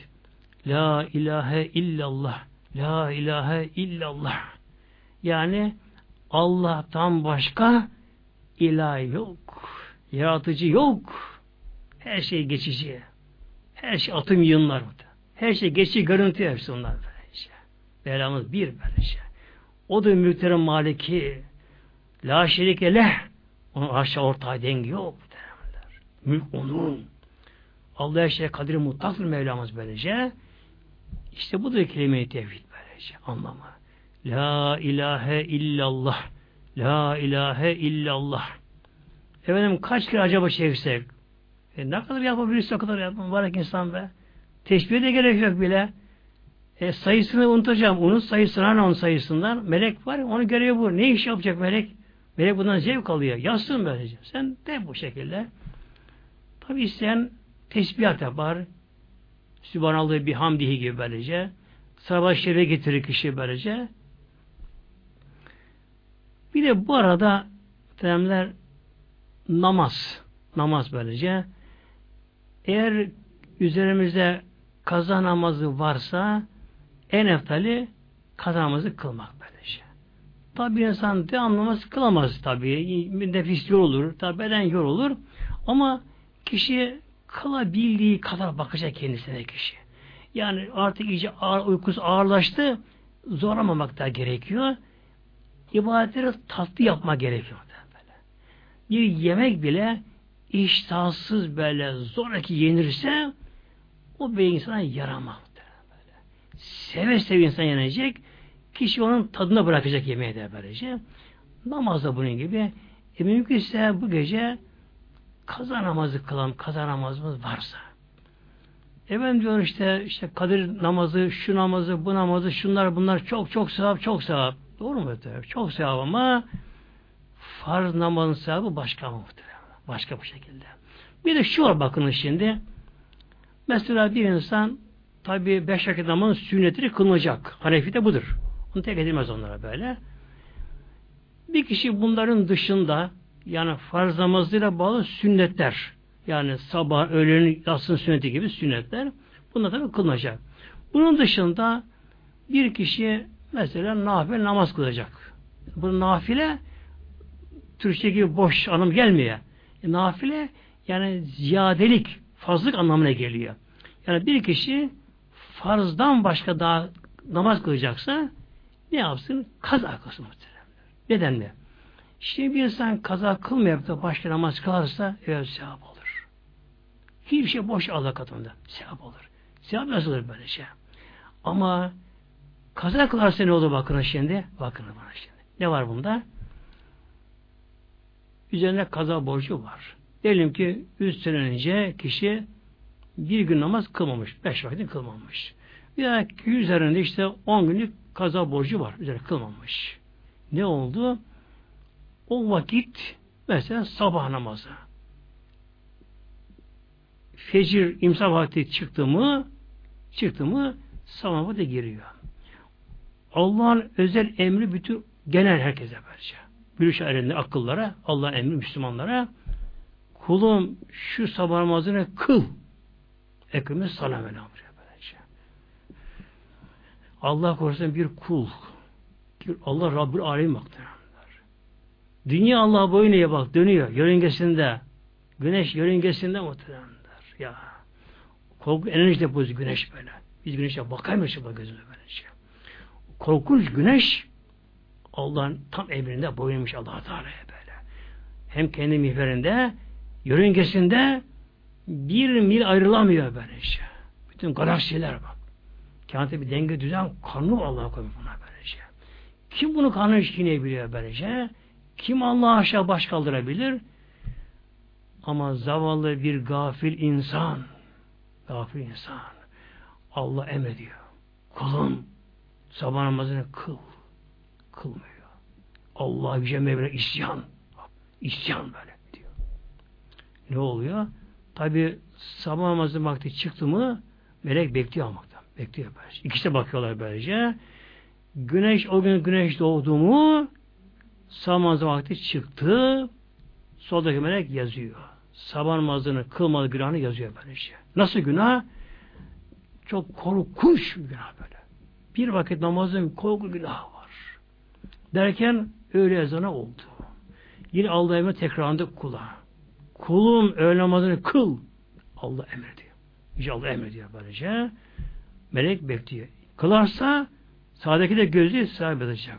La ilahe illallah. La ilahe illallah. Yani Allah'tan başka ilah yok. Yaratıcı yok. Her şey geçici. Her şey atım yığınlar mı? Her şey geçici görüntü hepsi onlar böylece. Belamız bir böylece. O da mülklerin maliki. La şerike leh. Onun aşağı ortağı dengi yok. Derler. Mülk onun. Allah'a şey kadir mutlaktır Mevlamız böylece. İşte budur kelime-i tevhid böylece. Anlamı. La ilahe illallah. La ilahe illallah. Efendim kaç kere acaba çevirsek? E ne kadar yapabilirse o kadar yapmam. Varak insan be. Teşbih de gerek yok bile. E sayısını unutacağım. Onun sayısından, onun sayısından. Melek var. Onu görüyor bu. Ne iş yapacak melek? Melek bundan zevk alıyor. Yazsın böylece. Sen de bu şekilde. Tabi isteyen tesbihat yapar. Sübhanallah bir hamdihi gibi böylece. Sabah şerife getirir kişi böylece. Bir de bu arada terimler namaz. Namaz böylece. Eğer üzerimizde kaza namazı varsa en eftali kazamızı kılmak böylece. Tabi bir insan devamlı namaz kılamaz tabi. Nefis yorulur, tabi beden yorulur. Ama kişi kılabildiği kadar bakacak kendisine kişi. Yani artık iyice ağır, uykusu ağırlaştı. Zorlamamak da gerekiyor. İbadetleri tatlı yapma gerekiyor. Böyle. Bir yemek bile iştahsız böyle zoraki yenirse o bir insana yaramaz. Böyle. Seve seve insan yenecek. Kişi onun tadına bırakacak yemeği de böylece. Namazda bunun gibi. E mümkünse bu gece kaza namazı kılalım. Kaza namazımız varsa. Efendim diyor işte, işte Kadir namazı, şu namazı, bu namazı, şunlar bunlar çok çok sevap, çok sevap. Doğru mu? Çok sevap ama farz namazın sevabı başka mı? Başka bu şekilde. Bir de şu var bakın şimdi. Mesela bir insan tabi beş vakit namazın sünnetini kılınacak. Hanefi de budur. Onu tek edilmez onlara böyle. Bir kişi bunların dışında yani farz namazıyla bağlı sünnetler. Yani sabah, öğlenin, yatsının sünneti gibi sünnetler. Bunlar tabi kılınacak. Bunun dışında bir kişi mesela nafile namaz kılacak. Bu nafile Türkçe gibi boş anlam gelmiyor. E, nafile yani ziyadelik, fazlalık anlamına geliyor. Yani bir kişi farzdan başka daha namaz kılacaksa ne yapsın? Kaza kılsın. Neden mi? Şimdi bir insan kaza kılmayıp da başka namaz kılarsa evet, sevap olur. Hiçbir şey boş Allah katında. Sevap olur. Sevap nasıl olur böyle şey? Ama kaza kılarsa ne olur bakın şimdi? Bakın bana şimdi. Ne var bunda? Üzerine kaza borcu var. Diyelim ki üç sene önce kişi bir gün namaz kılmamış. Beş vakit kılmamış. Ya ki üzerinde işte on günlük kaza borcu var. Üzerine kılmamış. Ne oldu? O vakit mesela sabah namazı. Fecir imsak vakti çıktı mı çıktı mı sabah vakti giriyor. Allah'ın özel emri bütün genel herkese verecek. Bülüş ayrılığında akıllara, Allah'ın emri Müslümanlara kulum şu sabah namazını kıl. Ekümün salam elhamdülillah. Allah korusun bir kul. Allah Rabbul Alemin baktır. Dünya Allah boyun eğe bak dönüyor. Yörüngesinde. Güneş yörüngesinde muhtemelendir. Ya. Korku enerji deposu güneş böyle. Biz güneşe bakamıyoruz bu gözümüzle böylece. Korkunç güneş Allah'ın tam emrinde boyunmuş Allah-u Teala'ya böyle. Hem kendi mihverinde, yörüngesinde bir mil ayrılamıyor böylece. Bütün galaksiler bak. Kâinata bir denge düzen kanunu Allah'a koymuş buna böylece. Kim bunu kanunu işkinebiliyor böylece? Kim Allah'a aşağı baş kaldırabilir? Ama zavallı bir gafil insan, gafil insan, Allah emrediyor. Kulum, sabah namazını kıl. Kılmıyor. Allah Yüce Mevla isyan. İsyan böyle diyor. Ne oluyor? Tabi sabah namazı vakti çıktı mı melek bekliyor almaktan. Bekliyor böylece. İkisi de bakıyorlar böylece. Güneş o gün güneş doğdu mu sabah namazı vakti çıktı soldaki melek yazıyor. Sabah namazını kılmadığı günahını yazıyor böylece. Nasıl günah? Çok korkunç bir günah böyle. Bir vakit namazın korku günahı. Derken öğle ezanı oldu. Yine Allah emri tekrarlandı kula. Kulum öğle namazını kıl. Allah emrediyor. Yüce Allah emrediyor böylece. Melek bekliyor. Kılarsa sağdaki de gözü sahip edecek.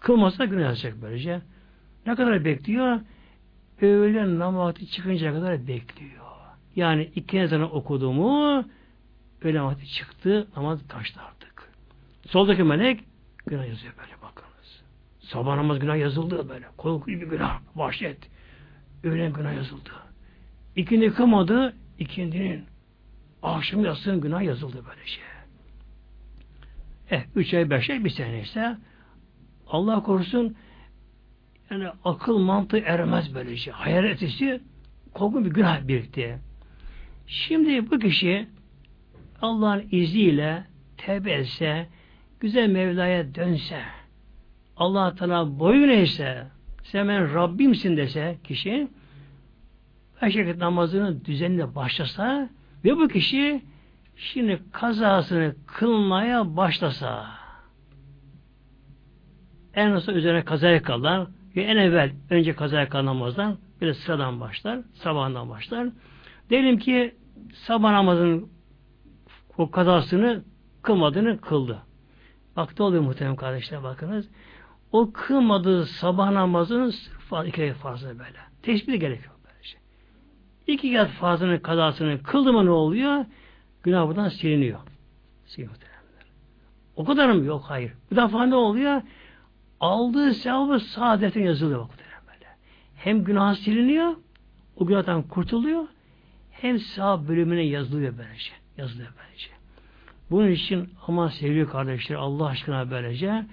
Kılmazsa günah edecek böylece. Ne kadar bekliyor? Öğle namazı çıkıncaya kadar bekliyor. Yani iki ezanı okudu mu öğle namazı çıktı ama kaçtı artık. Soldaki melek günah yazıyor böyle bakın. Sabah namaz günah yazıldı böyle. Korkunç bir günah. Vahşet. Öğlen günah yazıldı. İkindi kılmadı. İkindinin akşam yatsının günah yazıldı böyle şey. Eh üç ay beş ay bir sene ise Allah korusun yani akıl mantığı ermez böyle şey. Hayal etisi korkunç bir günah birikti. Şimdi bu kişi Allah'ın izniyle tevbe etse güzel Mevla'ya dönse Allah Teala boyun eğse, sen ben Rabbimsin dese kişi, beş vakit namazını düzenle başlasa ve bu kişi şimdi kazasını kılmaya başlasa, en azı üzerine kazaya kalan ve en evvel önce kazaya kalan namazdan böyle sıradan başlar, sabahından başlar. Diyelim ki sabah namazının o kazasını kılmadığını kıldı. Bak ne oluyor muhtemelen kardeşler, bakınız. O kılmadığı sabah namazının sırf iki rekat farzını böyle. Teşbih gerek yok böyle şey. İki rekat farzının kazasını kıldı mı ne oluyor? Günah buradan siliniyor. Siliniyor muhtemelenler. O kadar mı? Yok, hayır. Bu defa ne oluyor? Aldığı sevabı saadetin yazılıyor muhtemelen böyle. Hem günah siliniyor, o günahdan kurtuluyor, hem sevap bölümüne yazılıyor böylece. Yazılıyor böylece. Bunun için ama sevgili kardeşler Allah aşkına böylece,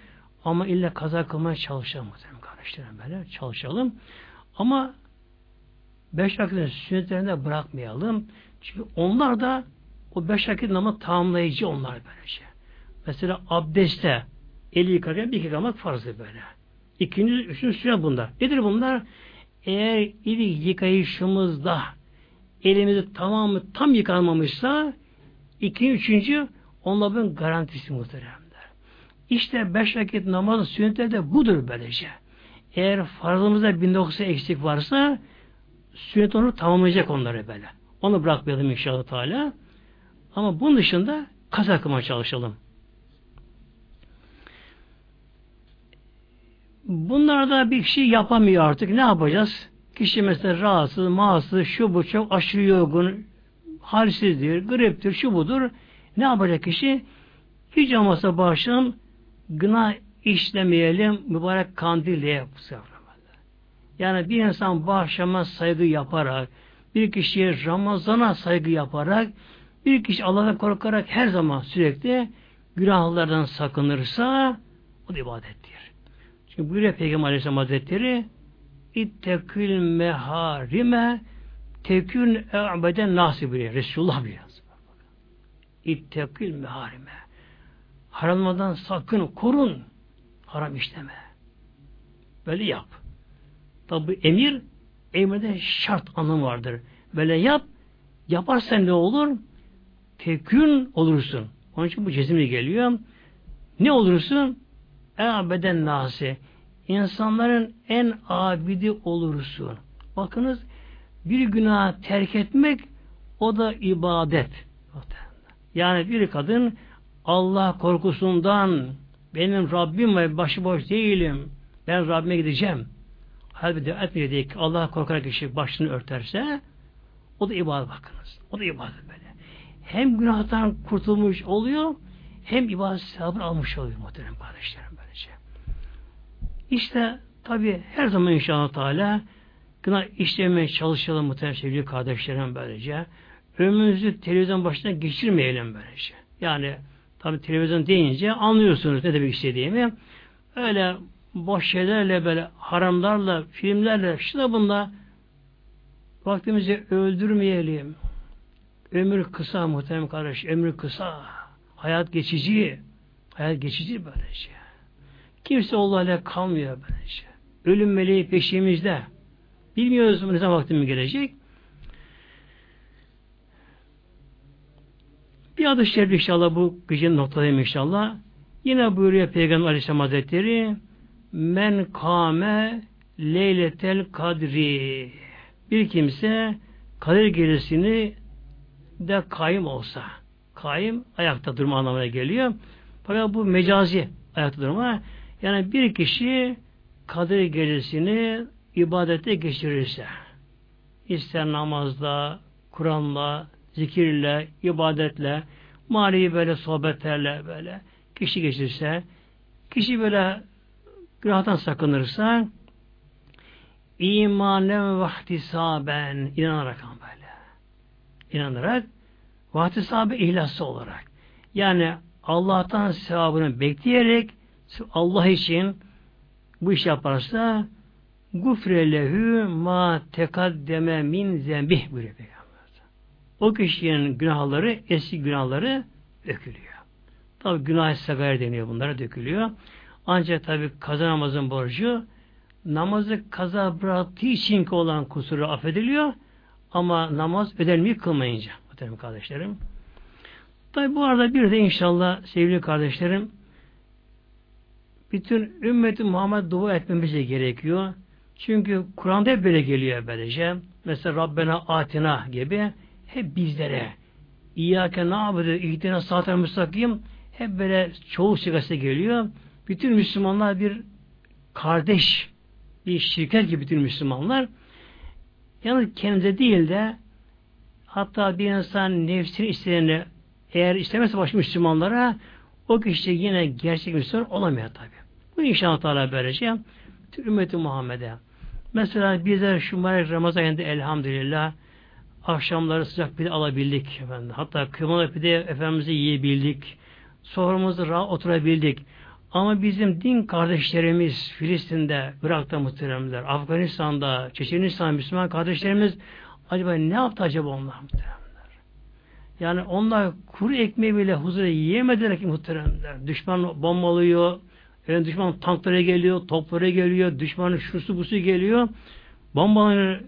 ama illa kaza kılmaya çalışalım muhtemelen kardeşlerim böyle. Çalışalım. Ama beş vakit sünnetlerini de bırakmayalım. Çünkü onlar da o beş vakit namazı tamamlayıcı onlar böylece. Mesela abdeste eli yıkarken bir iki yıkamak farzdır böyle. İkinci, üçüncü sünnet bunlar. Nedir bunlar? Eğer eli yıkayışımızda elimizi tamamı tam yıkanmamışsa ikinci, üçüncü onların garantisi muhtemelen. İşte beş vakit namazın sünnetleri de budur böylece. Eğer farzımızda bin doksan eksik varsa sünnet onu tamamlayacak onları böyle. Onu bırakmayalım inşallah Teala. Ama bunun dışında kaza kılmaya çalışalım. Bunlarda bir kişi yapamıyor artık. Ne yapacağız? Kişi mesela rahatsız, mahsus, şu bu çok aşırı yorgun, halsizdir, griptir, şu budur. Ne yapacak kişi? Hiç olmazsa başım günah işlemeyelim mübarek kandil diye yapacağız. Yani bir insan bahşama saygı yaparak, bir kişiye Ramazan'a saygı yaparak, bir kişi Allah'a korkarak her zaman sürekli günahlardan sakınırsa o da ibadettir. Çünkü buyuruyor Peygamber Aleyhisselam Hazretleri, İttekül meharime tekün e'beden nasib buyuruyor. Resulullah buyuruyor. İttekül meharime. Haramlardan sakın, korun. Haram işleme. Böyle yap. Tabi emir, emirde şart anlamı vardır. Böyle yap, yaparsan ne olur? Tekün olursun. Onun için bu cezimle geliyor. Ne olursun? E'beden nasi. İnsanların en abidi olursun. Bakınız, bir günah terk etmek, o da ibadet. Yani bir kadın Allah korkusundan benim Rabbim ve başıboş değilim. Ben Rabbime gideceğim. Halbuki devam etmeyecek ki Allah korkarak kişi başını örterse o da ibadet bakınız. O da ibadet böyle. Hem günahtan kurtulmuş oluyor hem ibadet sevabını almış oluyor muhterem kardeşlerim böylece. İşte tabi her zaman inşallah Teala günah işlemeye çalışalım muhterem sevgili kardeşlerim böylece. Ömrümüzü televizyon başına geçirmeyelim böylece. Yani tabi televizyon deyince anlıyorsunuz ne demek istediğimi. Öyle boş şeylerle, böyle haramlarla, filmlerle, şuna bununla vaktimizi öldürmeyelim. Ömür kısa muhterem kardeş, ömür kısa. Hayat geçici. Hayat geçici böylece. Kimse Allah'la kalmıyor böylece. Ölüm meleği peşimizde. Bilmiyoruz ne zaman vaktimiz gelecek. Bir adı şerif inşallah bu gecenin noktadayım inşallah. Yine buyuruyor Peygamber Aleyhisselam Hazretleri, men kâme leyletel kadri. Bir kimse Kadir Gecesi'ni de kaim olsa. Kaim ayakta durma anlamına geliyor. Fakat bu mecazi ayakta durma. Yani bir kişi Kadir Gecesi'ni ibadete geçirirse, ister namazla, Kur'an'la, zikirle, ibadetle, mali böyle sohbetlerle böyle kişi geçirse, kişi böyle günahtan sakınırsa, imanen ve ihtisaben inanarak böyle. İnanarak vahtisabe ihlaslı olarak. Yani Allah'tan sevabını bekleyerek Allah için bu iş yaparsa gufre lehü ma tekaddeme min zenbih buyuruyor. O kişinin günahları, eski günahları dökülüyor. Tabi günah-ı segair deniyor bunlara, dökülüyor. Ancak tabi kaza namazın borcu, namazı kaza bıraktığı için ki olan kusuru affediliyor ama namaz ödenmeyi kılmayınca. Muhterem kardeşlerim. Tabi bu arada bir de inşallah sevgili kardeşlerim, bütün Ümmet-i Muhammed dua etmemize gerekiyor. Çünkü Kur'an'da hep böyle geliyor böylece. Mesela Rabbena atina gibi hep bizlere İyyâke na'budu ihdinâ sıratal müstakîm hep böyle çoğu sigası geliyor. Bütün Müslümanlar bir kardeş, bir şirket gibi bütün Müslümanlar. Yalnız kendimize değil de hatta bir insan nefsini isteyeni eğer istemezse başka Müslümanlara o kişi yine gerçek Müslüman olamıyor tabi. Bu inşallah Teala böylece Ümmet-i Muhammed'e. Mesela bizler şu mübarek Ramazan ayında elhamdülillah akşamları sıcak pide alabildik. Efendim. Hatta kıymalı pide Efendimiz'i yiyebildik. Soframızda rahat oturabildik. Ama bizim din kardeşlerimiz Filistin'de, Irak'ta muhteremler, Afganistan'da, Çeçenistan Müslüman kardeşlerimiz acaba ne yaptı acaba onlar muhteremler? Yani onlar kuru ekmeği bile huzura yiyemediler ki muhteremler. Düşman bombalıyor, yani düşman tanklara geliyor, toplara geliyor, düşmanın şusu busu geliyor. Bombaları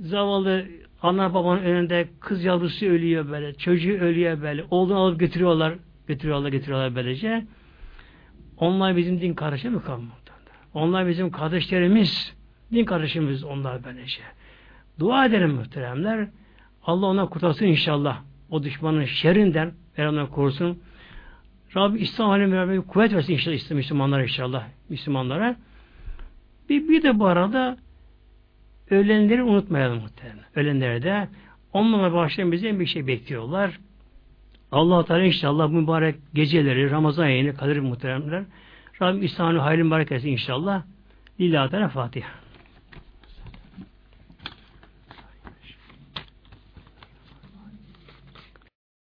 zavallı ana babanın önünde kız yavrusu ölüyor böyle, çocuğu ölüyor böyle, oğlunu alıp götürüyorlar, getiriyorlar, getiriyorlar böylece. Onlar bizim din kardeşimiz mi kalmaktadır? Onlar bizim kardeşlerimiz, din kardeşimiz onlar böylece. Dua edelim muhteremler. Allah ona kurtarsın inşallah. O düşmanın şerrinden beraber korusun. Rabbi İslam alemine beraber kuvvet versin inşallah Müslümanlara inşallah. Müslümanlara. Bir, bir de bu arada ölenleri unutmayalım muhteremler. Ölenlere de onlara başlayan bizden bir şey bekliyorlar. Allah-u Teala inşallah mübarek geceleri, Ramazan ayını, Kadir muhteremler, Rabbim İslam'ın hayırlı mübarek etsin inşallah. Lillahi Teala Fatiha.